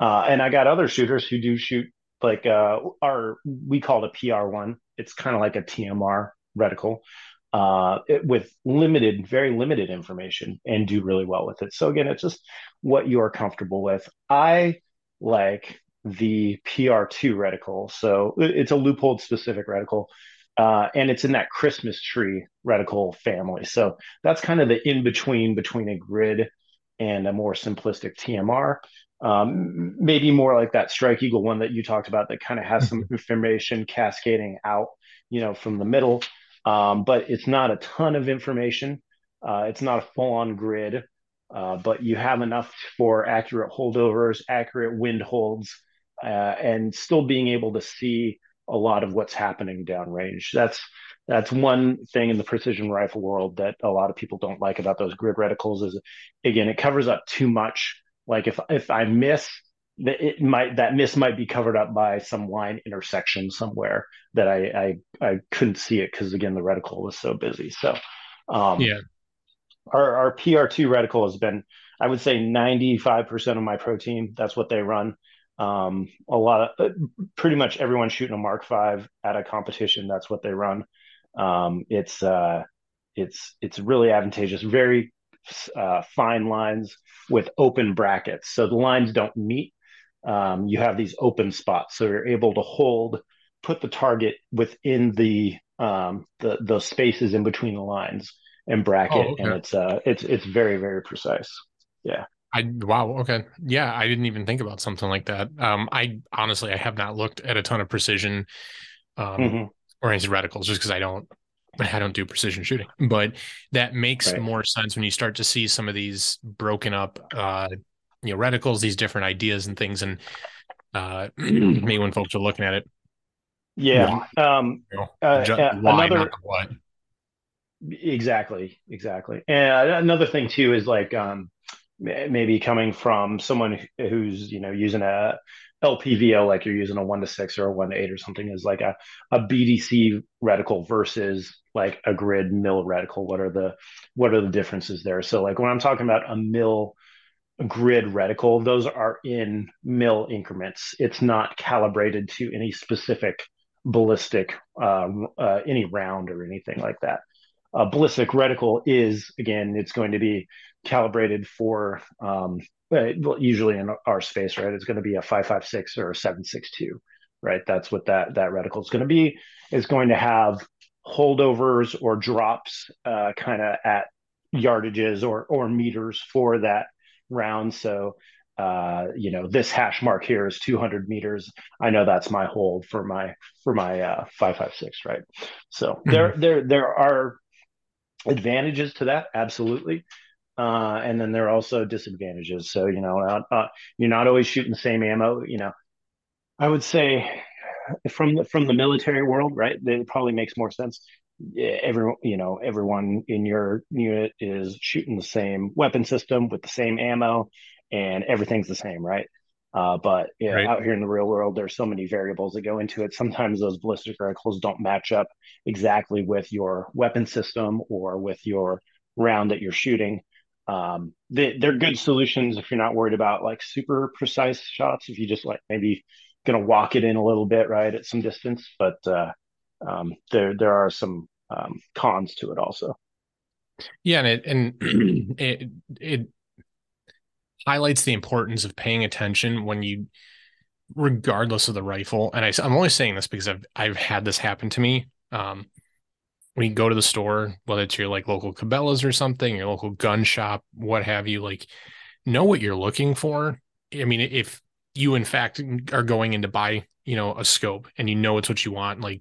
And I got other shooters who do shoot like we call it a PR1. It's kind of like a TMR reticle with limited, very limited information, and do really well with it. So again, it's just what you're comfortable with. I like the PR2 reticle. So it's a Leupold specific reticle. And it's in that Christmas tree reticle family. So that's kind of the in-between between a grid and a more simplistic TMR. Maybe more like that Strike Eagle one that you talked about that kind of has some information cascading out, you know, from the middle. But it's not a ton of information. It's not a full-on grid. But you have enough for accurate holdovers, accurate wind holds, and still being able to see a lot of what's happening downrange. That's one thing in the precision rifle world that a lot of people don't like about those grid reticles is, again, it covers up too much. Like if I miss, that miss might be covered up by some line intersection somewhere that I couldn't see it because, again, the reticle was so busy. So yeah. Our PR2 reticle has been, I would say, 95% of my pro team. That's what they run. A lot of pretty much everyone shooting a Mark 5 at a competition. That's what they run. It's really advantageous. Very fine lines with open brackets, so the lines don't meet. You have these open spots, so you're able to put the target within the spaces in between the lines and bracket. Oh, okay. And it's very, very precise. Yeah. Wow. Okay. Yeah. I didn't even think about something like that. I have not looked at a ton of precision, oriented reticles just because I don't do precision shooting, but that makes more sense when you start to see some of these broken up, reticles, these different ideas and things. And, maybe when folks are looking at it. Yeah. Why, why another, not what? Exactly. And another thing too is like maybe coming from someone who's using a LPVO, like you're using a 1-6 or a 1-8 or something, is like a BDC reticle versus like a grid mill reticle. What are the differences there? So like when I'm talking about a mill grid reticle, those are in mill increments. It's not calibrated to any specific ballistic any round or anything like that. A ballistic reticle is, again, it's going to be calibrated for usually in our space, right? It's going to be a 5.56 or a 7.62, right? That's what that reticle is going to be. It's going to have holdovers or drops kind of at yardages or meters for that round. So, this hash mark here is 200 meters. I know that's my hold for my 5.56, right? So there are advantages to that, absolutely, and then there are also disadvantages. So you're not always shooting the same ammo. I would say from the military world, right? It probably makes more sense. Everyone in your unit is shooting the same weapon system with the same ammo, and everything's the same, right? But out here in the real world, there's so many variables that go into it. Sometimes those ballistic reticles don't match up exactly with your weapon system or with your round that you're shooting. They're good solutions if you're not worried about like super precise shots, if you just like maybe going to walk it in a little bit, right, at some distance. But there are some cons to it also. Yeah, and it highlights the importance of paying attention when you, regardless of the rifle. And I'm only saying this because I've had this happen to me. When you go to the store, whether it's your like local Cabela's or something, your local gun shop, what have you, like know what you're looking for. I mean, if you in fact are going in to buy, a scope and it's what you want, like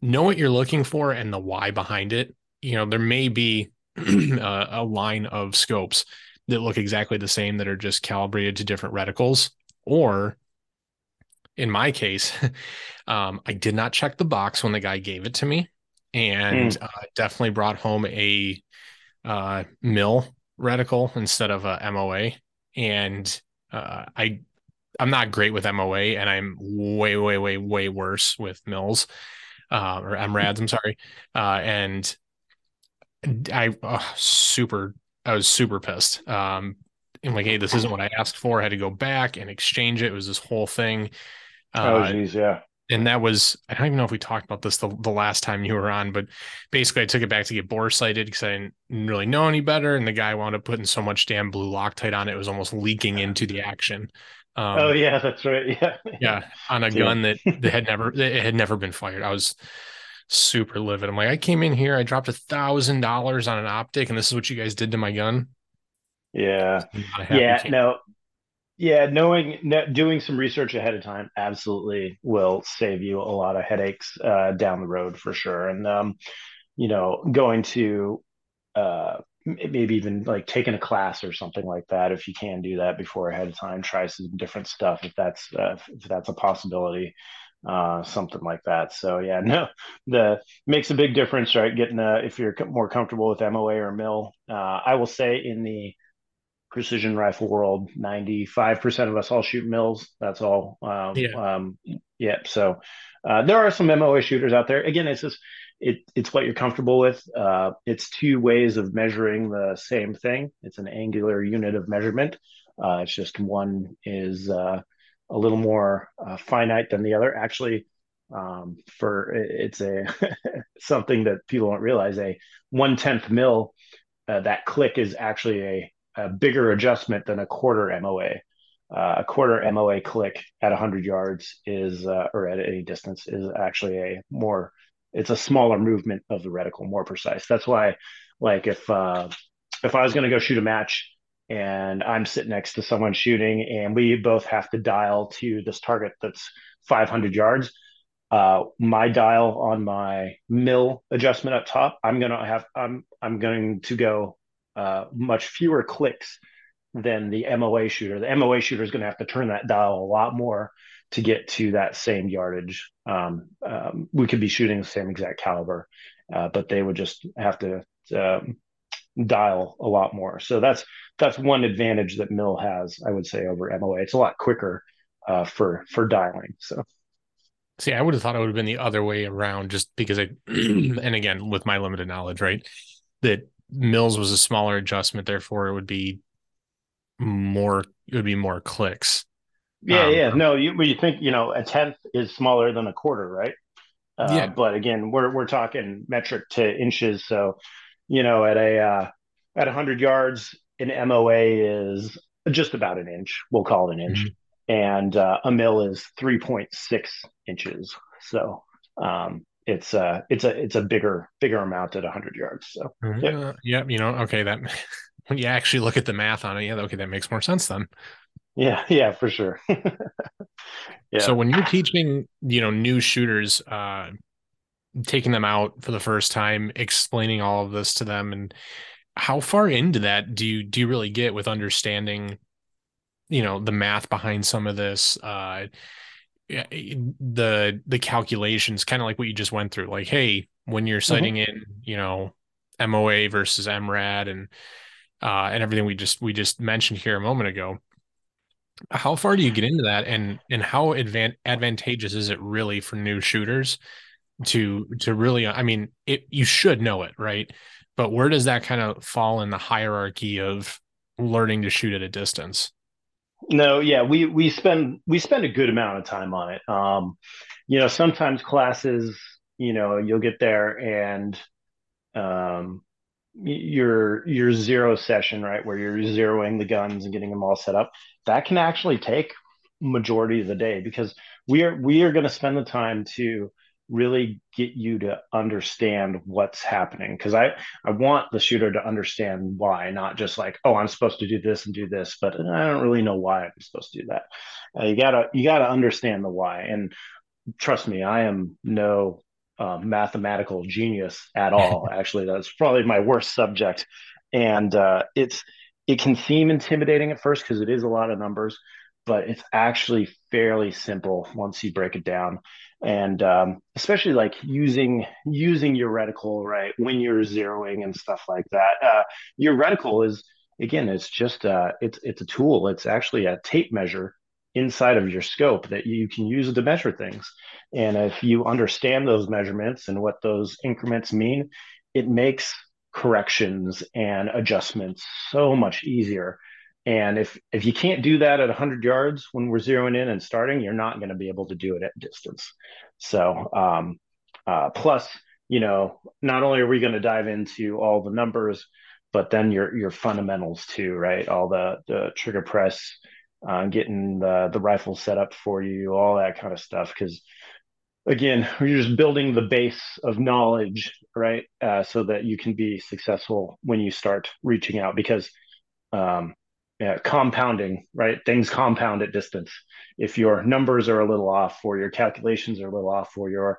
know what you're looking for and the why behind it. There may be a line of scopes that look exactly the same that are just calibrated to different reticles. Or in my case, I did not check the box when the guy gave it to me, and definitely brought home a mill reticle instead of a MOA. And I I'm not great with MOA, and I'm way worse with Mills, or MRADs. I'm sorry. And I was super pissed. I'm like, hey, this isn't what I asked for. I had to go back and exchange it. It was this whole thing. Oh, geez, yeah. And that was, I don't even know if we talked about this the last time you were on, but basically I took it back to get bore sighted because I didn't really know any better. And the guy wound up putting so much damn blue Loctite on it, it was almost leaking into the action. Oh yeah, that's right. Yeah. Yeah. On a gun that had never been fired. I was super livid. I'm like, I came in here, I dropped $1,000 on an optic, and this is what you guys did to my gun. Yeah. Yeah. No. Yeah, doing some research ahead of time absolutely will save you a lot of headaches down the road for sure. And, going to maybe even like taking a class or something like that, if you can do that before ahead of time, try some different stuff if that's a possibility, something like that. So yeah, no, makes a big difference, right? Getting if you're more comfortable with MOA or MIL, I will say in the precision rifle world, 95% of us all shoot Mills. That's all. Yeah. So there are some MOA shooters out there. Again, it's just it's what you're comfortable with. It's two ways of measuring the same thing. It's an angular unit of measurement. It's just one is a little more finite than the other. Actually, something that people don't realize. A 1/10 mil, that click is actually a bigger adjustment than a quarter MOA. A quarter MOA click at 100 yards is, or at any distance, is actually it's a smaller movement of the reticle, more precise. That's why, like, if I was going to go shoot a match and I'm sitting next to someone shooting and we both have to dial to this target that's 500 yards, my dial on my mill adjustment up top, I'm going to go much fewer clicks than the MOA shooter. The MOA shooter is going to have to turn that dial a lot more to get to that same yardage. We could be shooting the same exact caliber, but they would just have to dial a lot more. So that's one advantage that MIL has, I would say, over MOA. It's a lot quicker for dialing. So. See, I would have thought it would have been the other way around, just because and again, with my limited knowledge, right, that Mills was a smaller adjustment, therefore it would be more clicks. Yeah. No, you think, a 1/10 is smaller than a quarter, right? Yeah. But again, we're talking metric to inches. So, at 100 yards, an MOA is just about an inch. We'll call it an inch. Mm-hmm. And a mil is 3.6 inches. So, it's a bigger amount at 100 yards. So yep. Okay, that when you actually look at the math on it, that makes more sense then. Yeah, for sure. Yeah. So when you're teaching, new shooters, taking them out for the first time, explaining all of this to them, and how far into that do you really get with understanding, the math behind some of this, the calculations, kind of like what you just went through, like, hey, when you're sighting mm-hmm. in, MOA versus MRAD and everything we just mentioned here a moment ago, how far do you get into that, and how advantageous is it really for new shooters to really, I mean, you should know it, right? But where does that kind of fall in the hierarchy of learning to shoot at a distance? No, yeah, we spend a good amount of time on it. Sometimes classes, you'll get there and your zero session, right, where you're zeroing the guns and getting them all set up, that can actually take majority of the day, because we are going to spend the time to really get you to understand what's happening, because I want the shooter to understand why, not just like, oh, I'm supposed to do this and do this, but I don't really know why I'm supposed to do that. You gotta understand the why, and trust me, I am no mathematical genius at all. Actually, that's probably my worst subject, and it can seem intimidating at first because it is a lot of numbers, but it's actually fairly simple once you break it down. And especially like using your reticle, right, when you're zeroing and stuff like that. Your reticle is, again, it's just it's a tool. It's actually a tape measure inside of your scope that you can use to measure things. And if you understand those measurements and what those increments mean, it makes corrections and adjustments so much easier. And if you can't do that at 100 yards when we're zeroing in and starting, you're not going to be able to do it at distance. So plus, you know, not only are we going to dive into all the numbers, but then your fundamentals too, right? All the trigger press, getting the rifle set up for you, all that kind of stuff. Because again, you're just building the base of knowledge, right? So that you can be successful when you start reaching out, because compounding, right? Things compound at distance. If your numbers are a little off, or your calculations are a little off, or your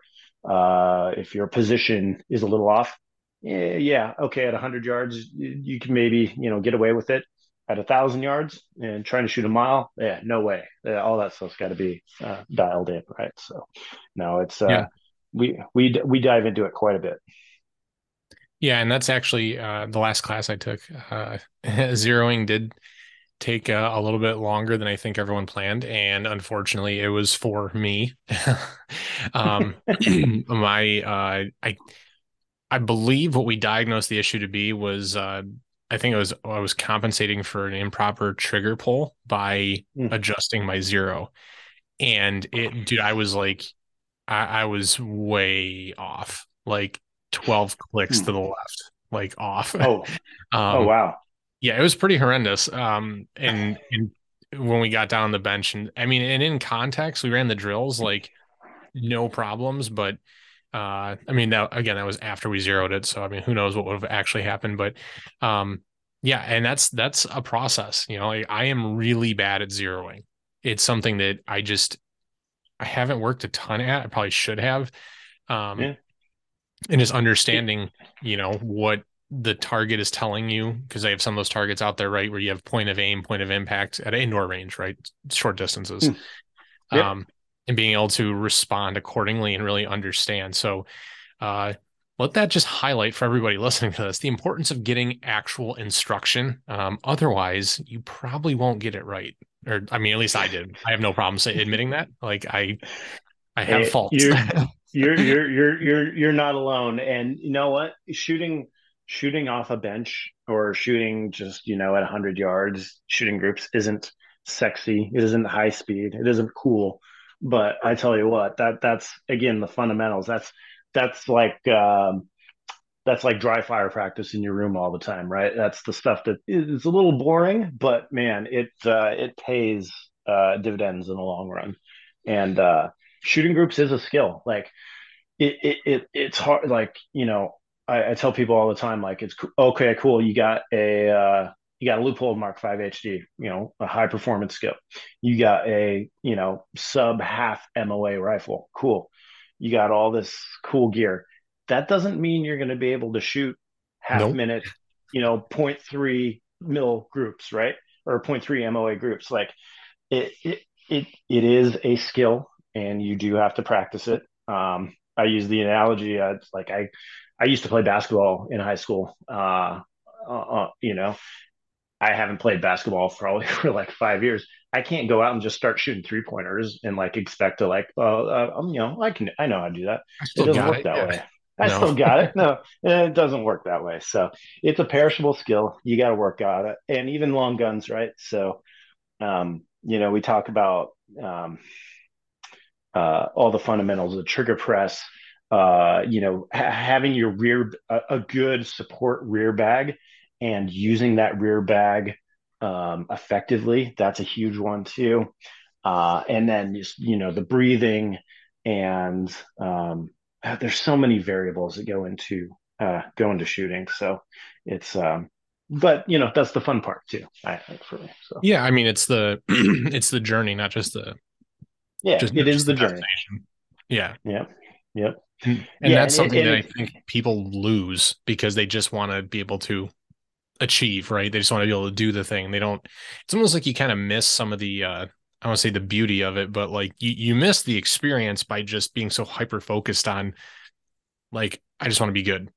if your position is a little off, okay, at 100 yards, you can maybe, you know, get away with it. At 1,000 yards and trying to shoot a mile, no way. All that stuff's got to be dialed in, right? So, no, it's we dive into it quite a bit. Yeah, and that's actually the last class I took. Zeroing did take a little bit longer than I think everyone planned, and unfortunately, it was for me. I believe what we diagnosed the issue to be was. I think I was compensating for an improper trigger pull by adjusting my zero, and I was like, I was way off, like 12 clicks to the left, like off. Wow. Yeah. It was pretty horrendous. And when we got down on the bench, and I mean, and in context, we ran the drills, like no problems, but I mean, that was after we zeroed it. So, I mean, who knows what would have actually happened, but and that's a process, you know, I am really bad at zeroing. It's something that I haven't worked a ton at. I probably should have, and just understanding, you know, what the target is telling you, because I have some of those targets out there, right, where you have point of aim, point of impact at indoor range, right? Short distances. And being able to respond accordingly and really understand. So let that just highlight for everybody listening to this, the importance of getting actual instruction. Otherwise, you probably won't get it right. Or, I mean, at least I did. I have no problem admitting that. Like I have faults. You're not alone. And you know what? Shooting off a bench or shooting just, you know, at 100 yards, shooting groups isn't sexy. It isn't high speed. It isn't cool. But I tell you what, that's again the fundamentals. That's like dry fire practice in your room all the time, right? That's the stuff that is a little boring, but man, it pays dividends in the long run. And shooting groups is a skill. Like it's hard. Like, you know, I tell people all the time, like, it's okay, cool. You got a Leupold Mark 5 HD, you know, a high performance scope. You got a, you know, sub half MOA rifle. Cool. You got all this cool gear. That doesn't mean you're going to be able to shoot half minute, you know, 0.3 mil groups, right? Or 0.3 MOA groups. Like it is a skill, and you do have to practice it. I use the analogy. I used to play basketball in high school. You know, I haven't played basketball probably for like 5 years. I can't go out and just start shooting 3-pointers and like expect to like, you know, I know how to do that. It doesn't work that way. I still got it. No, it doesn't work that way. So it's a perishable skill. You got to work on it, and even long guns, right? So, you know, we talk about all the fundamentals, the trigger press, you know, having your rear, a good support rear bag, and using that rear bag effectively. That's a huge one too. And then just, you know, the breathing, and there's so many variables that go into shooting. So it's but, you know, that's the fun part too, I think, for me. So yeah, I mean, it's the it's the journey, not just the it is the journey. Yep. And that's something that I think people lose, because they just want to be able to achieve, right? They just want to be able to do the thing. They don't, it's almost like you kind of miss some of the, I want to say the beauty of it, but like you miss the experience by just being so hyper-focused on like, I just want to be good,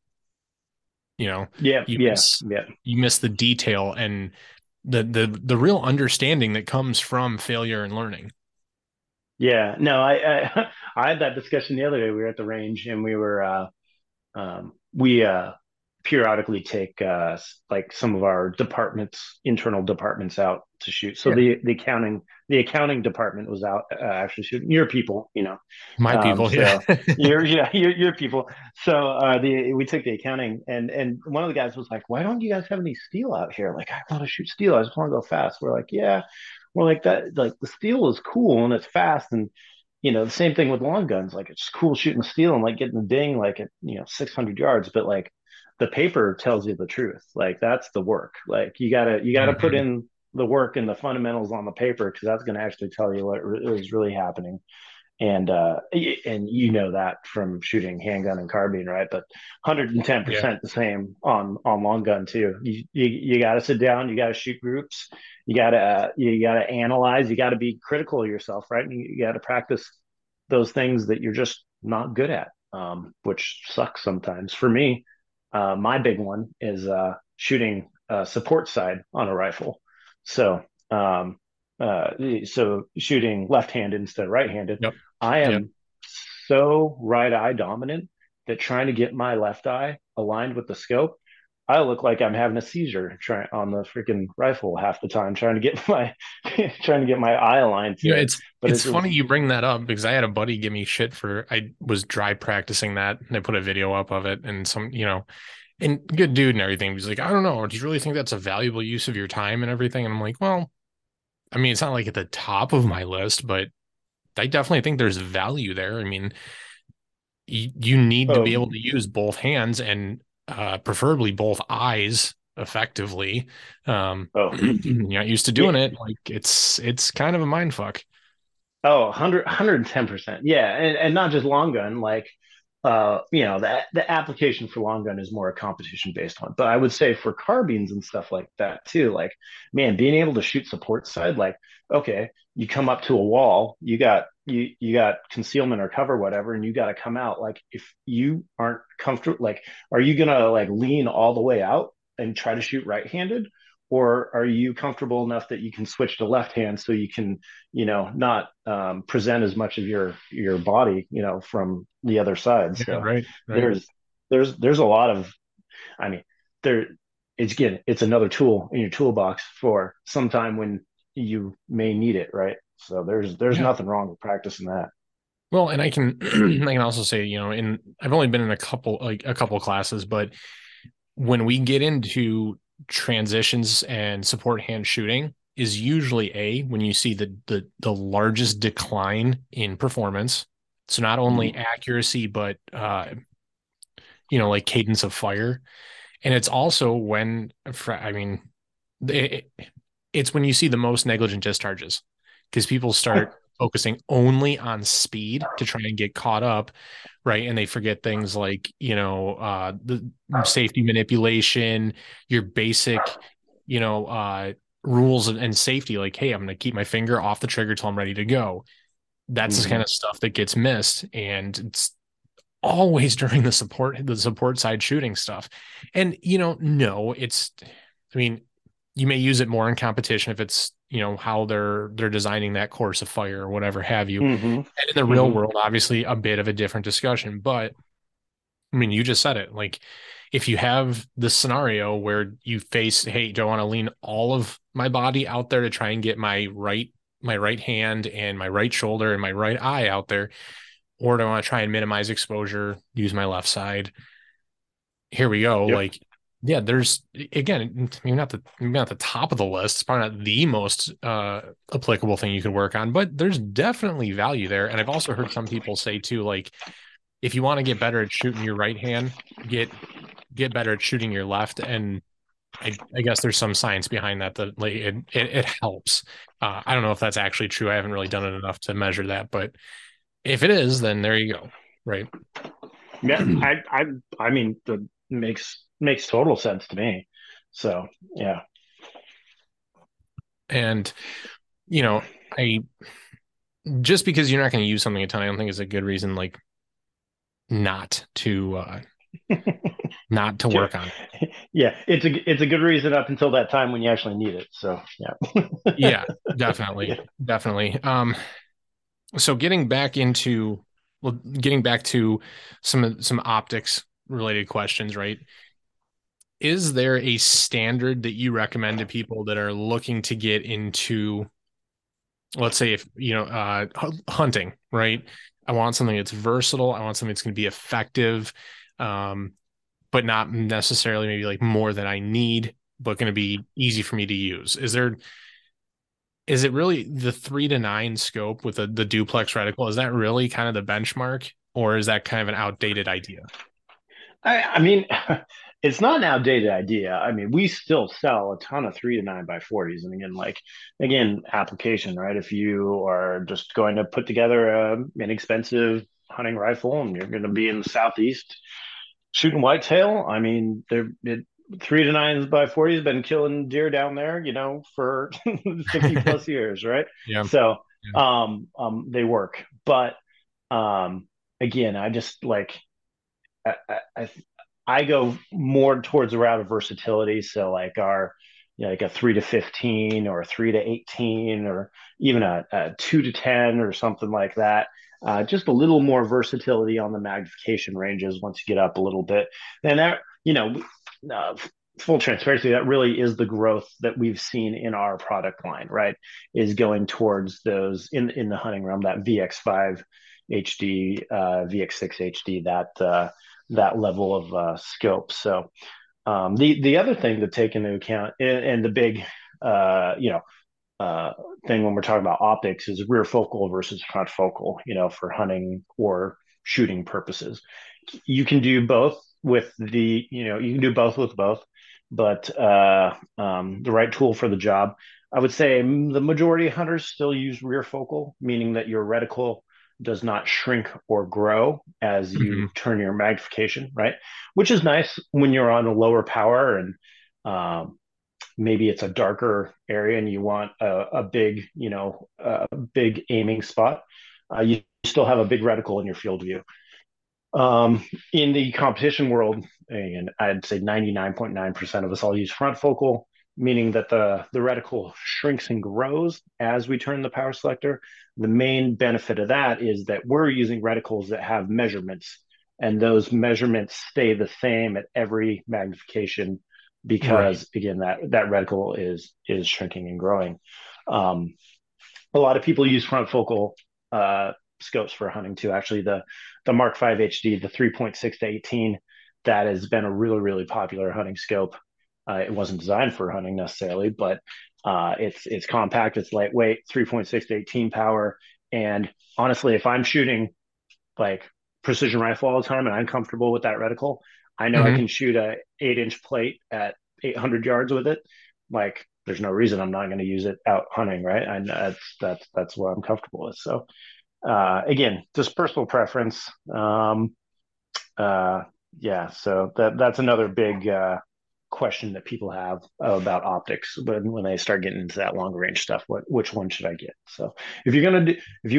you know? Yeah. You miss the detail and the real understanding that comes from failure and learning. Yeah, no, I had that discussion the other day. We were at the range and we were we periodically take like some of our departments, internal departments, out to shoot. So the accounting department was out actually shooting your people, you know, my people, yeah, so your people. So we took the accounting, and one of the guys was like, "Why don't you guys have any steel out here? Like, I want to shoot steel. I just want to go fast." We're like, "Yeah, we're like that. Like the steel is cool and it's fast and." You know, the same thing with long guns. Like, it's cool shooting steel and like getting the ding, like at 600 yards. But like, the paper tells you the truth. Like, that's the work. Like, you gotta put in the work and the fundamentals on the paper, because that's gonna actually tell you what is really happening. And you know that from shooting handgun and carbine, right? But 110% the same on long gun too. You got to sit down, you got to shoot groups, you got to analyze, you got to be critical of yourself, right? And you got to practice those things that you're just not good at, which sucks sometimes. For me, my big one is shooting support side on a rifle. So so shooting left-handed instead of right-handed. Yep. I am so right eye dominant that trying to get my left eye aligned with the scope, I look like I'm having a seizure on the freaking rifle half the time, trying to get my eye aligned. Yeah, it's funny you bring that up, because I had a buddy give me shit for, I was dry practicing that, and I put a video up of it, and some, you know, and good dude and everything. He's like, "I don't know. Do you really think that's a valuable use of your time and everything?" And I'm like, well, I mean, it's not like at the top of my list, but I definitely think there's value there. I mean, you need to be able to use both hands and preferably both eyes effectively. You're not used to doing it. Like, it's kind of a mind fuck. 110%. Yeah. And not just long gun, like, the application for long gun is more a competition based one, but I would say for carbines and stuff like that too, like, man, being able to shoot support side, like, okay, you come up to a wall, you got concealment or cover, whatever, and you got to come out. Like, if you aren't comfortable, like, are you going to like lean all the way out and try to shoot right-handed, or are you comfortable enough that you can switch to left hand so you can, not present as much of your body, from the other side? So yeah, right. There's a lot of, I mean, it's another tool in your toolbox for some time when you may need it, right? So there's nothing wrong with practicing that. Well, and I can also say, I've only been in a couple classes, but when we get into transitions and support hand shooting is usually when you see the largest decline in performance. So not only accuracy, but like cadence of fire. And it's also when, it's when you see the most negligent discharges, because people start focusing only on speed to try and get caught up, right? And they forget things like, the safety manipulation, your basic, rules and safety, like, hey, I'm going to keep my finger off the trigger till I'm ready to go. That's the kind of stuff that gets missed. And it's always during the support side shooting stuff. And, you may use it more in competition if it's, how they're designing that course of fire or whatever have you. Mm-hmm. And in the real world, obviously a bit of a different discussion, but I mean, you just said it, like, if you have the scenario where you face, hey, do I want to lean all of my body out there to try and get my right hand and my right shoulder and my right eye out there, or do I want to try and minimize exposure, use my left side? Here we go. Yep. Like, yeah, there's, again, not the top of the list. It's probably not the most applicable thing you could work on, but there's definitely value there. And I've also heard some people say too, like, if you want to get better at shooting your right hand, get better at shooting your left. And I guess there's some science behind that like, it helps. I don't know if that's actually true. I haven't really done it enough to measure that, but if it is, then there you go. Right. Yeah, I mean, the makes total sense to me. So yeah. And I just because you're not going to use something a ton, I don't think is a good reason, like, not to not to work on it. Yeah, it's a good reason up until that time when you actually need it. So yeah. Yeah, definitely. Yeah. Definitely. So getting back to some optics related questions, right? Is there a standard that you recommend to people that are looking to get into, let's say, if you know, hunting, right? I want something that's versatile. I want something that's going to be effective, but not necessarily maybe like more than I need, but going to be easy for me to use. Is it really the 3:9 scope with the duplex reticle? Is that really kind of the benchmark, or is that kind of an outdated idea? I mean, it's not an outdated idea. I mean, we still sell a ton of 3:9x40s. And again, application, right? If you are just going to put together an inexpensive hunting rifle and you're going to be in the Southeast shooting whitetail, I mean, 3:9x40s been killing deer down there, for 50 plus years, right? Yeah. So yeah. They work. But again, I just like... I go more towards the route of versatility. So like our, like a 3:15 or a 3:18 or even a 2:10 or something like that. Just a little more versatility on the magnification ranges once you get up a little bit. And that, full transparency, that really is the growth that we've seen in our product line, right? Is going towards those in the hunting realm, that VX5 HD, VX6 HD, that level of scope. So the other thing to take into account, and the big thing when we're talking about optics, is rear focal versus front focal, for hunting or shooting purposes. You can do both with both, but the right tool for the job. I would say the majority of hunters still use rear focal, meaning that your reticle does not shrink or grow as you turn your magnification, right? Which is nice when you're on a lower power and maybe it's a darker area and you want a big aiming spot. You still have a big reticle in your field view. In the competition world, and I'd say 99.9% of us all use front focal, meaning that the reticle shrinks and grows as we turn the power selector. The main benefit of that is that we're using reticles that have measurements, and those measurements stay the same at every magnification because, right, again, that reticle is shrinking and growing. A lot of people use front focal scopes for hunting too. Actually, the Mark 5 HD, the 3.6 to 18, that has been a really, really popular hunting scope. It wasn't designed for hunting necessarily, but it's compact, it's lightweight, 3.6 to 18 power. And honestly, if I'm shooting like precision rifle all the time and I'm comfortable with that reticle, I know I can shoot a 8-inch plate at 800 yards with it. Like, there's no reason I'm not going to use it out hunting, right? And that's what I'm comfortable with. So again, just personal preference. So that's another big question that people have about optics when they start getting into that longer range stuff. Which one should I get? So if you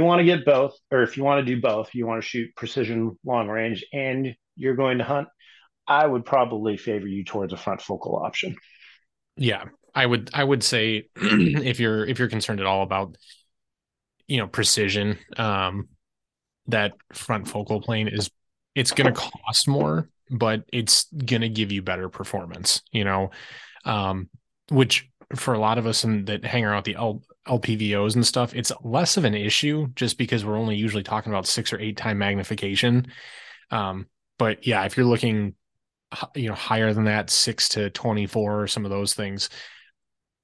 want to get both, or if you want to do both, you want to shoot precision long range and you're going to hunt, I would probably favor you towards a front focal option. Yeah, I would say if you're concerned at all about precision, that front focal plane it's going to cost more, but it's going to give you better performance, which for a lot of us that hang around the LPVOs and stuff, it's less of an issue just because we're only usually talking about 6 or 8 time magnification. But yeah, if you're looking, higher than that, 6 to 24, or some of those things,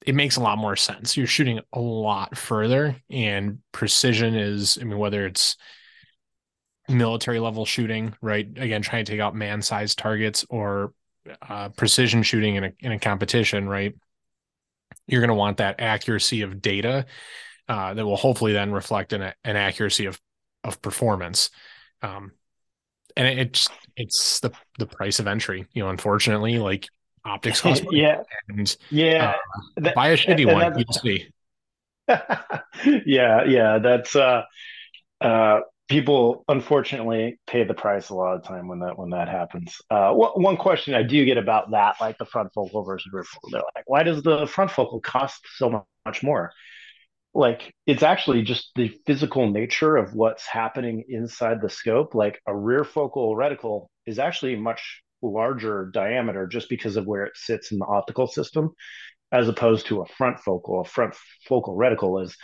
it makes a lot more sense. You're shooting a lot further, and precision is, whether it's military level shooting, right? Again, trying to take out man-sized targets, or precision shooting in a competition, right? You're going to want that accuracy of data that will hopefully then reflect an accuracy of performance. And it's the price of entry, unfortunately, like optics cost money. Buy a shitty one. You'll see. That's people unfortunately pay the price a lot of time when that happens. One question I do get about that, like the front focal versus rear focal, they're like, why does the front focal cost so much more? Like, it's actually just the physical nature of what's happening inside the scope. Like, a rear focal reticle is actually much larger diameter just because of where it sits in the optical system, as opposed to a front focal. A front focal reticle is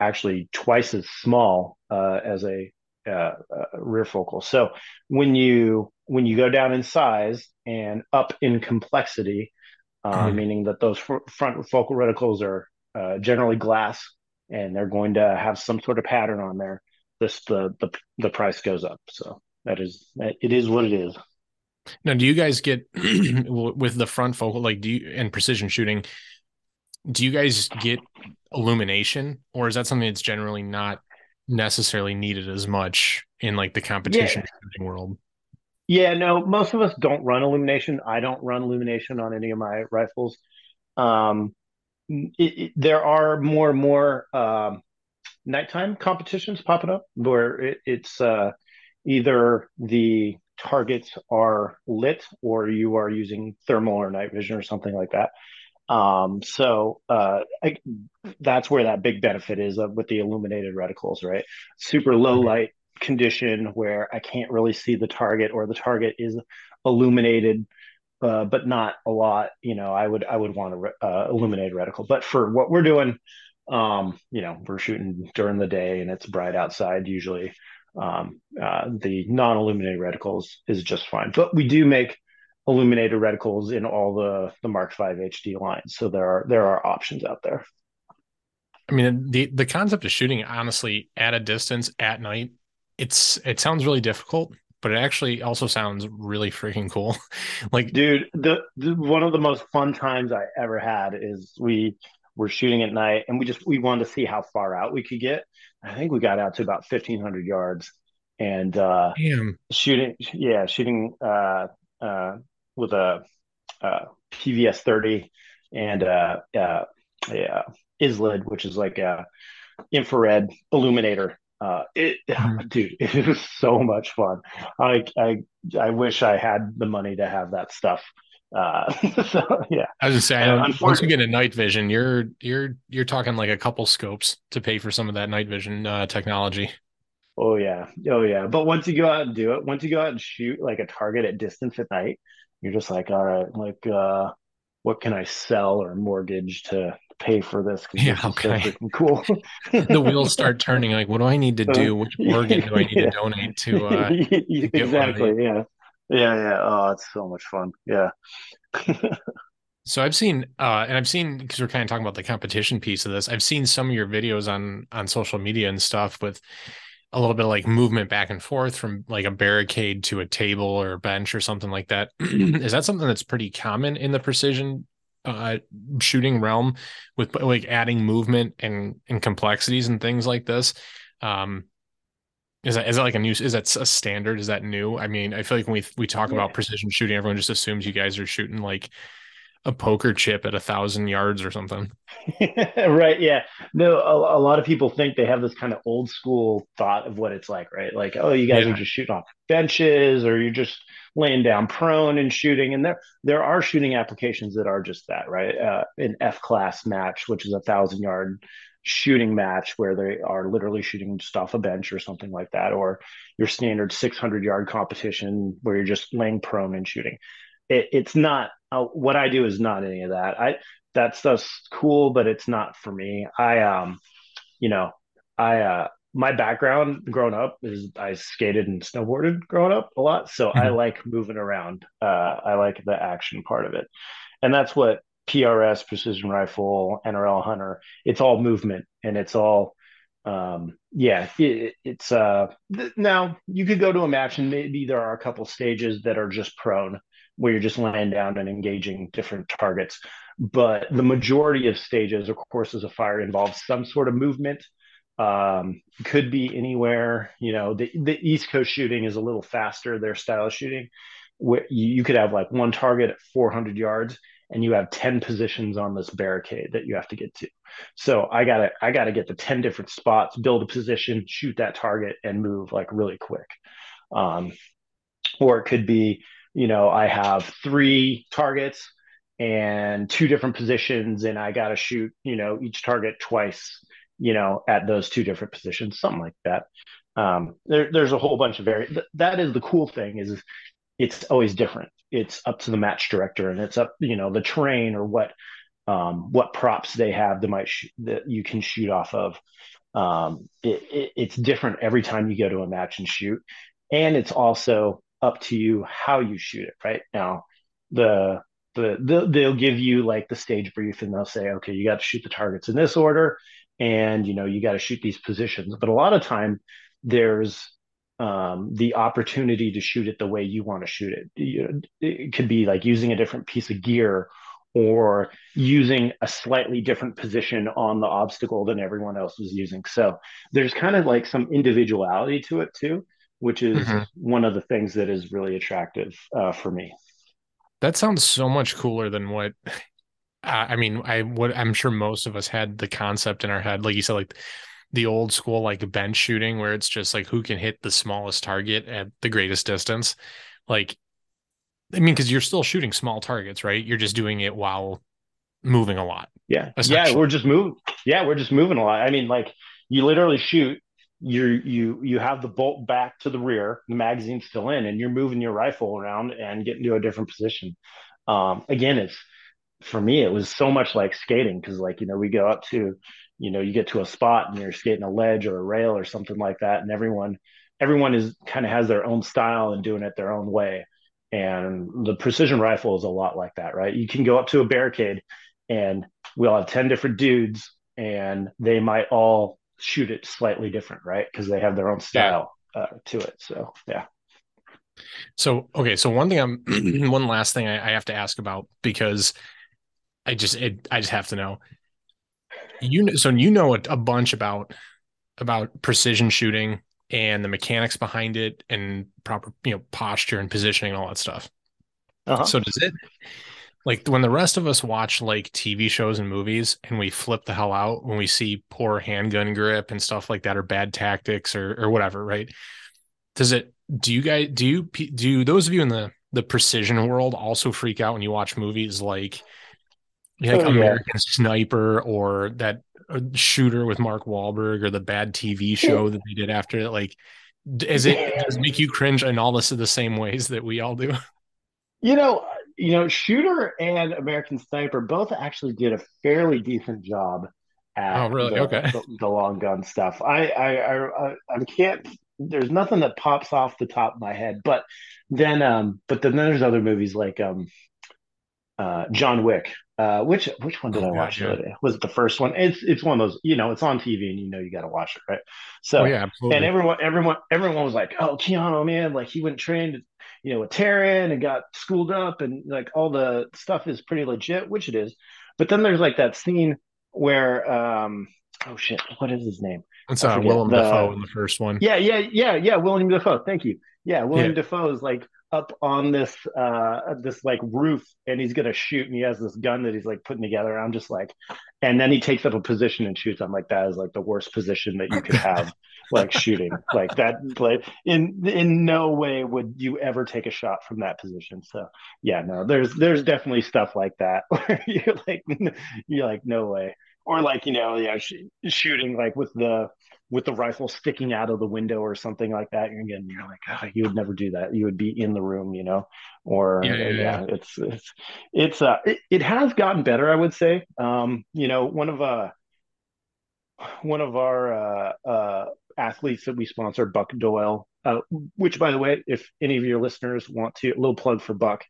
actually twice as small as a rear focal. So when you go down in size and up in complexity, meaning that those front focal reticles are generally glass, and they're going to have some sort of pattern on there, the price goes up. So it is what it is. Now, do you guys get with the front focal, like, and precision shooting, do you guys get illumination, or is that something that's generally not necessarily needed as much in, like, the competition shooting world? Yeah, no, most of us don't run illumination. I don't run illumination on any of my rifles. There are more and more nighttime competitions popping up where it's either the targets are lit or you are using thermal or night vision or something like that. That's where that big benefit is with the illuminated reticles, right? Super low light condition where I can't really see the target, or the target is illuminated, but not a lot. You know, I would want to illuminate reticle, but for what we're doing, we're shooting during the day and it's bright outside usually. The non-illuminated reticles is just fine, but we do make illuminated reticles in all the Mark 5 HD lines. So there are options out there. I mean, the concept of shooting, honestly, at a distance at night, it sounds really difficult, but it actually also sounds really freaking cool. Like, dude, the one of the most fun times I ever had is we were shooting at night and we wanted to see how far out we could get. I think we got out to about 1,500 yards and shooting with a PVS 30 and ISLID, which is like a infrared illuminator. Dude, it was so much fun. I wish I had the money to have that stuff. I was just saying, once you get a night vision, you're talking like a couple scopes to pay for some of that night vision technology. Oh yeah. But once you go out and do it, once you go out and shoot like a target at distance at night, you're just like, all right, like, what can I sell or mortgage to pay for this? This is cool. The wheels start turning. Like, what do I need to do? Which organ do I need to donate to? Exactly. Yeah. Oh, it's so much fun. Yeah. So I've seen, because we're kind of talking about the competition piece of this, I've seen some of your videos on social media and stuff with a little bit of like movement back and forth from like a barricade to a table or a bench or something like that. Is that something that's pretty common in the precision shooting realm, with like adding movement and complexities and things like this? Is that like a new, is that a standard? Is that new? I mean, I feel like when we talk about precision shooting, everyone just assumes you guys are shooting like a poker chip at 1,000 yards or something. Right. Yeah. No, a lot of people think they have this kind of old school thought of what it's like, right? Like, oh, you guys are just shooting off benches, or you're just laying down prone and shooting. And there are shooting applications that are just that, right? An F class match, which is 1,000 yard shooting match where they are literally shooting just off a bench or something like that, or your standard 600 yard competition where you're just laying prone and shooting. It's not, what I do is not any of that. That stuff's cool, but it's not for me. My background growing up is I skated and snowboarded growing up a lot. So I like moving around. I like the action part of it. And that's what PRS, precision rifle, NRL Hunter, it's all movement, and it's all, now you could go to a match and maybe there are a couple stages that are just prone, where you're just laying down and engaging different targets. But the majority of stages or courses of fire involves some sort of movement. Could be anywhere. You know, the East Coast shooting is a little faster, their style of shooting, where you could have like one target at 400 yards and you have 10 positions on this barricade that you have to get to. So I gotta get to 10 different spots, build a position, shoot that target, and move like really quick. Or it could be, you know, I have 3 targets and 2 different positions, and I gotta shoot, you know, each target twice, you know, at those 2 different positions, something like that. There's a whole bunch of that is the cool thing, is it's always different. It's up to the match director, and it's up, you know, the terrain or what props they have that might that you can shoot off of. It's different every time you go to a match and shoot, and it's also up to you how you shoot it. Right now, they'll give you like the stage brief, and they'll say, okay, you got to shoot the targets in this order, and you know you got to shoot these positions. But a lot of time there's the opportunity to shoot it the way you want to shoot it. It could be like using a different piece of gear, or using a slightly different position on the obstacle than everyone else was using. So there's kind of like some individuality to it too, which is one of the things that is really attractive for me. That sounds so much cooler than what I'm sure most of us had the concept in our head, like you said, like the old school, like bench shooting, where it's just like, who can hit the smallest target at the greatest distance? Like, I mean, cause you're still shooting small targets, right? You're just doing it while moving a lot. Yeah. Yeah. We're just moving a lot. I mean, like you literally shoot, you have the bolt back to the rear, the magazine's still in, and you're moving your rifle around and getting to a different position. Again, for me, it was so much like skating. Cause like, you know, we go up to, you know, you get to a spot and you're skating a ledge or a rail or something like that. And everyone is kind of has their own style and doing it their own way. And the precision rifle is a lot like that, right? You can go up to a barricade and we'll have 10 different dudes, and they might all shoot it slightly different, right? Because they have their own style to it. So, yeah. So, okay. So one last thing I have to ask about, because I just have to know. So you know a bunch about precision shooting and the mechanics behind it and proper, you know, posture and positioning and all that stuff. So does it, like when the rest of us watch like TV shows and movies and we flip the hell out when we see poor handgun grip and stuff like that, or bad tactics or whatever, right? Do those of you in the precision world also freak out when you watch movies like American Sniper or that Shooter with Mark Wahlberg, or the bad TV show that they did after it? Like, does it make you cringe in all this of the same ways that we all do? You know, Shooter and American Sniper both actually did a fairly decent job at the long gun stuff. I can't. There's nothing that pops off the top of my head, but then there's other movies like John Wick. Which one did I watch the other day? Was it the first one? It's one of those, you know, it's on TV and you know you got to watch it, right? So absolutely. And everyone was like, oh, Keanu, man, like he went trained, you know, with Taryn and got schooled up, and like all the stuff is pretty legit, which it is. But then there's like that scene where what is his name? It's Willem Dafoe in the first one. Yeah, Willem Dafoe. Thank you. Yeah, Willem Dafoe is like up on this like roof, and he's gonna shoot, and he has this gun that he's like putting together, and I'm just like, and then he takes up a position and shoots. I'm like, that is like the worst position that you could have like shooting like that, like in no way would you ever take a shot from that position. So yeah, no, there's definitely stuff like that where you're like no way. Or like, you know, shooting like with the rifle sticking out of the window or something like that. And again, you're like, oh, you would never do that. You would be in the room, you know. Or It has gotten better, I would say. You know, one of our athletes that we sponsor, Buck Doyle, which, by the way, if any of your listeners want to, a little plug for Buck,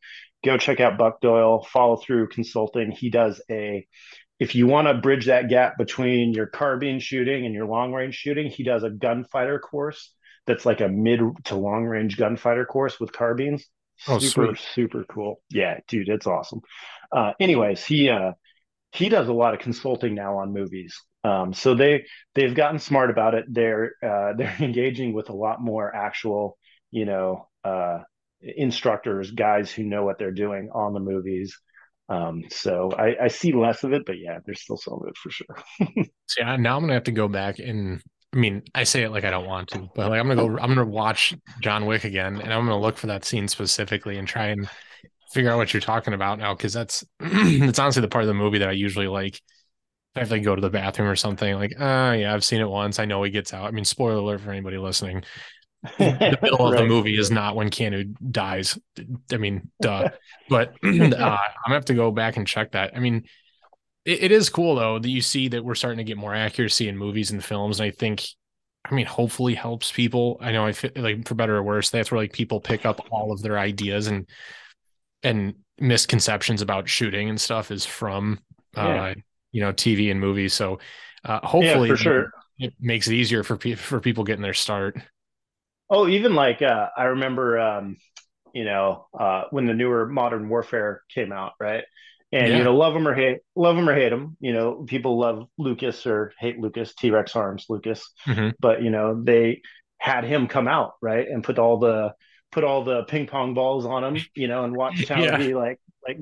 go check out Buck Doyle, Follow Through Consulting. He does if you want to bridge that gap between your carbine shooting and your long range shooting, he does a gunfighter course that's like a mid to long range gunfighter course with carbines. Oh, super cool. Yeah, dude, it's awesome. Anyways, he does a lot of consulting now on movies. So they've gotten smart about it. They're engaging with a lot more actual, you know, instructors, guys who know what they're doing on the movies. So I see less of it, but yeah, there's still some of it for sure. See, now I'm gonna have to go back and, I mean, I say it like I don't want to, but like I'm gonna watch John Wick again, and I'm gonna look for that scene specifically and try and figure out what you're talking about now, because that's it's honestly the part of the movie that I usually like. If I have to go to the bathroom or something, like, yeah, I've seen it once. I know he gets out. I mean, spoiler alert for anybody listening. The middle of the movie is not when Keanu dies. I mean, duh. But I'm gonna have to go back and check that. I mean, it is cool though that you see that we're starting to get more accuracy in movies and films, and I think, I mean, hopefully helps people. I know I feel like, for better or worse, that's where like people pick up all of their ideas and misconceptions about shooting and stuff is from you know, TV and movies. So hopefully it makes it easier for people getting their start. Oh, even like I remember, when the newer Modern Warfare came out, right? And, you know, love him or hate him, you know, people love Lucas or hate Lucas, T-Rex Arms, Lucas. Mm-hmm. But, you know, they had him come out, right, and put all the ping pong balls on him, you know, and watch how he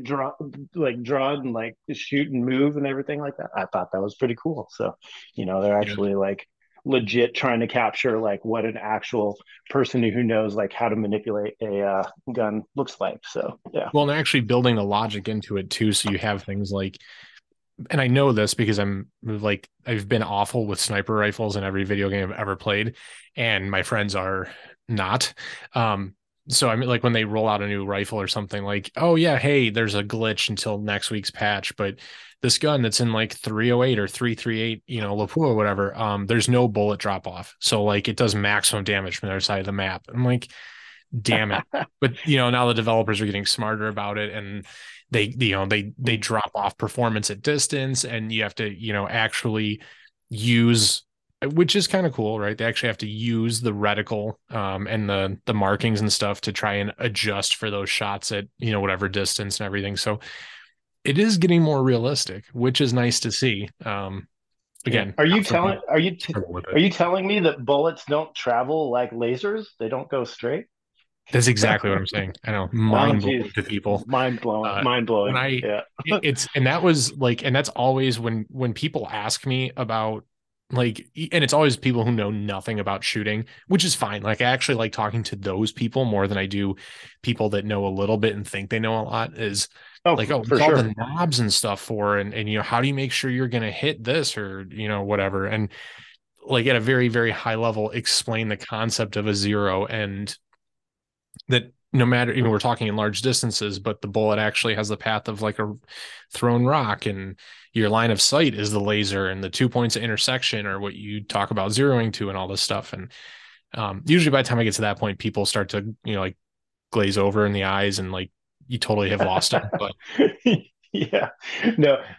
draw and like shoot and move and everything like that. I thought that was pretty cool. So, you know, they're actually like legit trying to capture like what an actual person who knows like how to manipulate a gun looks like. So well, and actually building the logic into it too, so you have things like, and I know this because I'm like, I've been awful with sniper rifles in every video game I've ever played, and my friends are not, so I mean, like when they roll out a new rifle or something, like, oh yeah, hey, there's a glitch until next week's patch, but this gun that's in like 308 or 338, you know, Lapua or whatever, there's no bullet drop off. So like it does maximum damage from the other side of the map. I'm like, damn it. But you know, now the developers are getting smarter about it, and they, you know, they drop off performance at distance, and you have to, you know, actually use, which is kind of cool, right? They actually have to use the reticle and the markings and stuff to try and adjust for those shots at, you know, whatever distance and everything. So it is getting more realistic, which is nice to see. Again, are you telling me that bullets don't travel like lasers? They don't go straight? That's exactly what I'm saying. I know, mind blowing to people. Mind blowing. And that's always when people ask me about, like, and it's always people who know nothing about shooting, which is fine. Like, I actually like talking to those people more than I do people that know a little bit and think they know a lot. Is all the knobs and stuff for, and you know, how do you make sure you're going to hit this, or, you know, whatever. And like at a very, very high level, explain the concept of a zero, and that no matter, even we're talking in large distances, but the bullet actually has the path of like a thrown rock, and your line of sight is the laser, and the 2 points of intersection are what you talk about zeroing to, and all this stuff. And usually by the time I get to that point, people start to, you know, like glaze over in the eyes, and like, you totally have lost it. But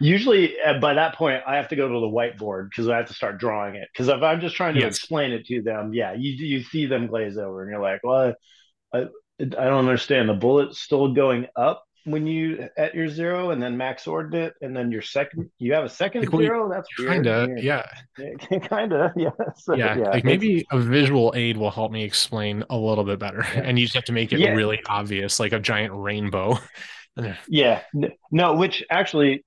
usually by that point I have to go to the whiteboard, because I have to start drawing it, because if I'm just trying to explain it to them, you see them glaze over, and you're like, well, I don't understand. The bullet's still going up when you at your zero, and then max ordinate, and then your second, you have a second like, zero. That's kind of like maybe a visual aid will help me explain a little bit better, and you just have to make it really obvious, like a giant rainbow. Which actually,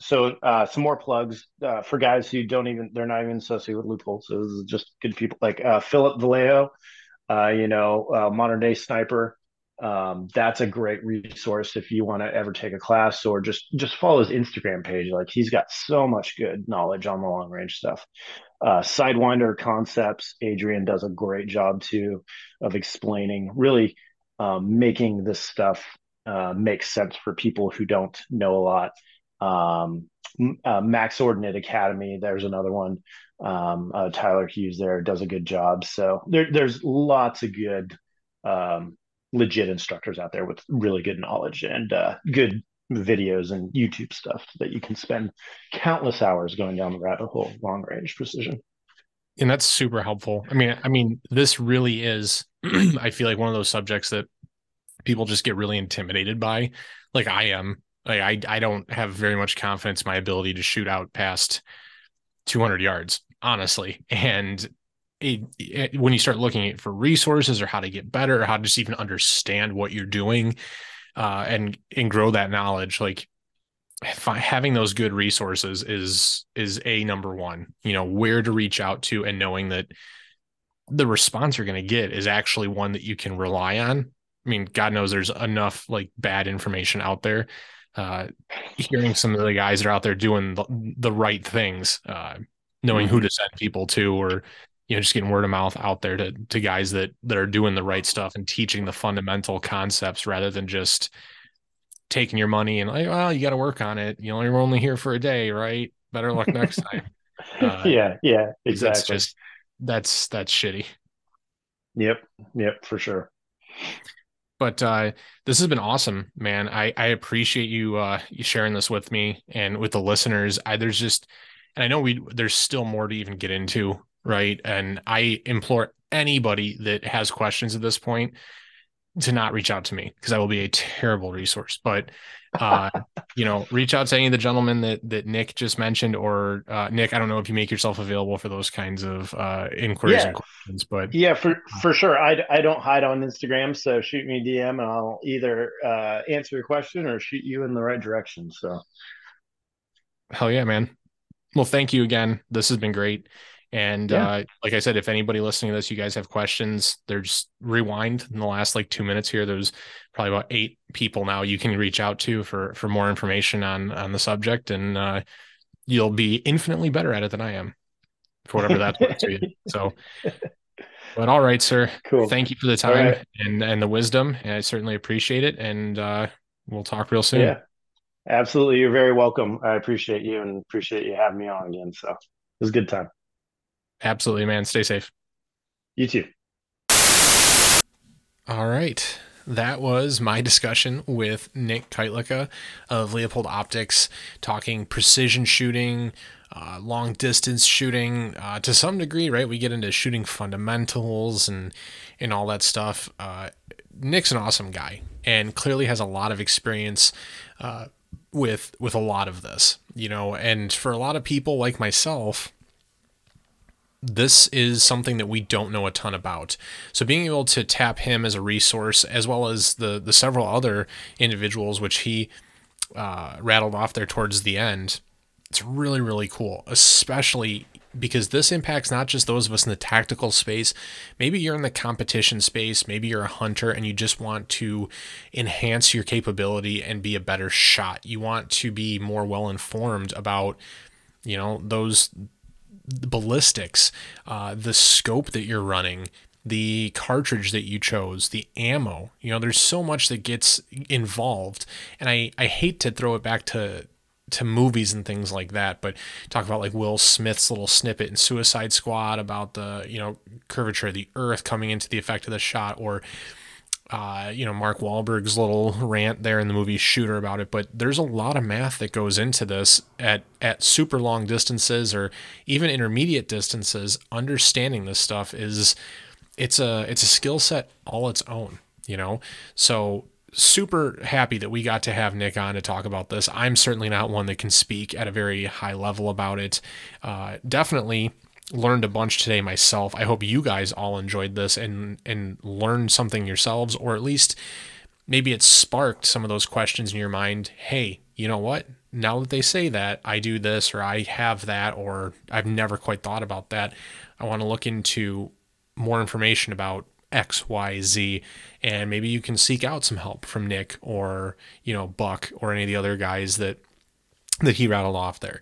so some more plugs for guys who they're not even associated with Leupold, so this is just good people, like Philip Vallejo, modern day sniper. That's a great resource if you want to ever take a class, or just follow his Instagram page. Like, he's got so much good knowledge on the long range stuff. Sidewinder Concepts, Adrian does a great job too of explaining, really making this stuff make sense for people who don't know a lot. Max Ordinate Academy, there's another one. Tyler Hughes there does a good job. So there's lots of good legit instructors out there with really good knowledge, and good videos and YouTube stuff that you can spend countless hours going down the rabbit hole, long range precision. And that's super helpful. I mean, this really is, I feel like one of those subjects that people just get really intimidated by. Like I am, like, I don't have very much confidence in my ability to shoot out past 200 yards, honestly. And when you start looking at for resources, or how to get better, or how to just even understand what you're doing, and grow that knowledge, like having those good resources is a number one, where to reach out to, and knowing that the response you're going to get is actually one that you can rely on. I mean, God knows there's enough like bad information out there. Hearing some of the guys that are out there doing the right things, knowing who to send people to, or, just getting word of mouth out there to guys that are doing the right stuff and teaching the fundamental concepts rather than just taking your money and like, well, you got to work on it. You're only here for a day, right? Better luck next time. Yeah, exactly. That's shitty. Yep, for sure. But this has been awesome, man. I appreciate you sharing this with me and with the listeners. I know there's still more to even get into, right? And I implore anybody that has questions at this point to not reach out to me, because I will be a terrible resource. But reach out to any of the gentlemen that Nick just mentioned, or Nick, I don't know if you make yourself available for those kinds of inquiries and questions, but for sure. I don't hide on Instagram, so shoot me a DM and I'll either answer your question or shoot you in the right direction. So hell yeah, man. Well, thank you again. This has been great. And like I said, if anybody listening to this, you guys have questions, just rewind in the last 2 minutes here. There's probably about 8 people now you can reach out to for more information on the subject. And you'll be infinitely better at it than I am, for whatever that's worth for you. So, but all right, sir. Cool. Thank you for the time and the wisdom. And I certainly appreciate it. And we'll talk real soon. Yeah, absolutely. You're very welcome. I appreciate you and appreciate you having me on again. So it was a good time. Absolutely, man. Stay safe. You too. All right. That was my discussion with Nic Kytlica of Leupold Optics, talking precision shooting, long distance shooting, to some degree, right? We get into shooting fundamentals and all that stuff. Nick's an awesome guy and clearly has a lot of experience, with a lot of this, and for a lot of people like myself, this is something that we don't know a ton about. So being able to tap him as a resource, as well as the several other individuals, which he rattled off there towards the end, it's really, really cool, especially because this impacts not just those of us in the tactical space. Maybe you're in the competition space, maybe you're a hunter and you just want to enhance your capability and be a better shot. You want to be more well-informed about, those the ballistics, the scope that you're running, the cartridge that you chose, the ammo. There's so much that gets involved. And I hate to throw it back to movies and things like that, but talk about Will Smith's little snippet in Suicide Squad about the, curvature of the earth coming into the effect of the shot, or Mark Wahlberg's little rant there in the movie Shooter about it. But there's a lot of math that goes into this at super long distances or even intermediate distances. Understanding this stuff it's a skill set all its own, so super happy that we got to have Nick on to talk about this. I'm certainly not one that can speak at a very high level about it. Definitely learned a bunch today myself. I hope you guys all enjoyed this and learned something yourselves, or at least maybe it sparked some of those questions in your mind. Hey, you know what? Now that they say that, I do this, or I have that, or I've never quite thought about that. I want to look into more information about X, Y, Z, and maybe you can seek out some help from Nick or, Buck or any of the other guys that he rattled off there.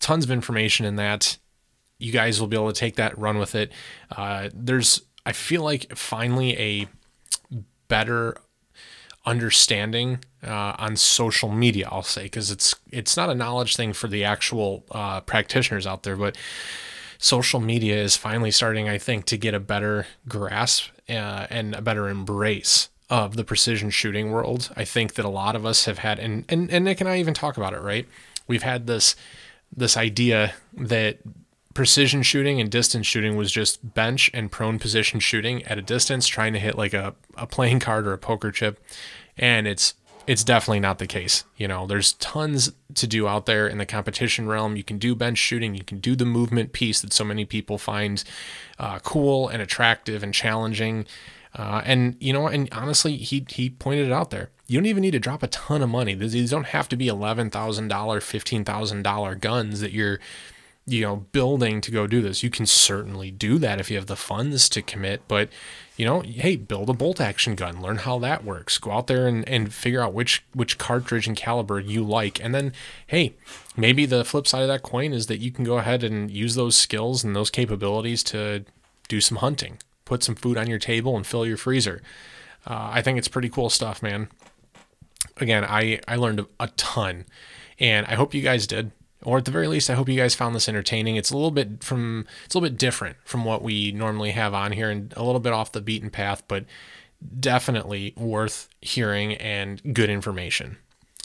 Tons of information in that. You guys will be able to take that, run with it. I feel like finally a better understanding on social media, I'll say, because it's not a knowledge thing for the actual practitioners out there, but social media is finally starting, I think, to get a better grasp and a better embrace of the precision shooting world. I think that a lot of us have had, and Nick and I even talk about it, right? We've had this idea that precision shooting and distance shooting was just bench and prone position shooting at a distance, trying to hit a playing card or a poker chip. And it's definitely not the case. There's tons to do out there in the competition realm. You can do bench shooting. You can do the movement piece that so many people find cool and attractive and challenging. And you know, and honestly, he pointed it out there. You don't even need to drop a ton of money. These don't have to be $11,000, $15,000 guns that you're, you know, building to go do this. You can certainly do that if you have the funds to commit, but you know, hey, build a bolt action gun, learn how that works, go out there and figure out which cartridge and caliber you like. And then, hey, maybe the flip side of that coin is that you can go ahead and use those skills and those capabilities to do some hunting, put some food on your table and fill your freezer. I think it's pretty cool stuff, man. Again, I learned a ton and I hope you guys did. Or at the very least, I hope you guys found this entertaining. It's a little bit different from what we normally have on here and a little bit off the beaten path, but definitely worth hearing and good information.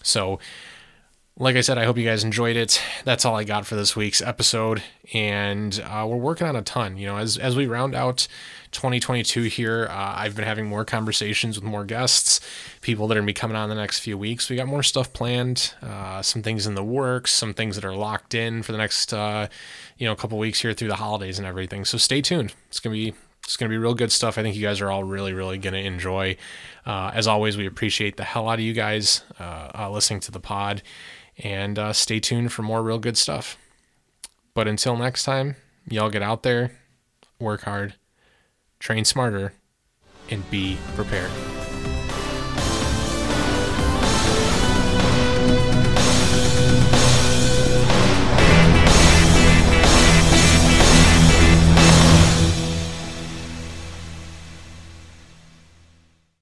So, like I said, I hope you guys enjoyed it. That's all I got for this week's episode. And we're working on a ton, you know, as we round out 2022 here. I've been having more conversations with more guests, people that are going to be coming on in the next few weeks. We got more stuff planned, some things in the works, some things that are locked in for the next, couple weeks here through the holidays and everything. So stay tuned. It's going to be real good stuff. I think you guys are all really, really going to enjoy. As always, we appreciate the hell out of you guys listening to the pod, and stay tuned for more real good stuff. But until next time, y'all get out there, work hard, train smarter, and be prepared.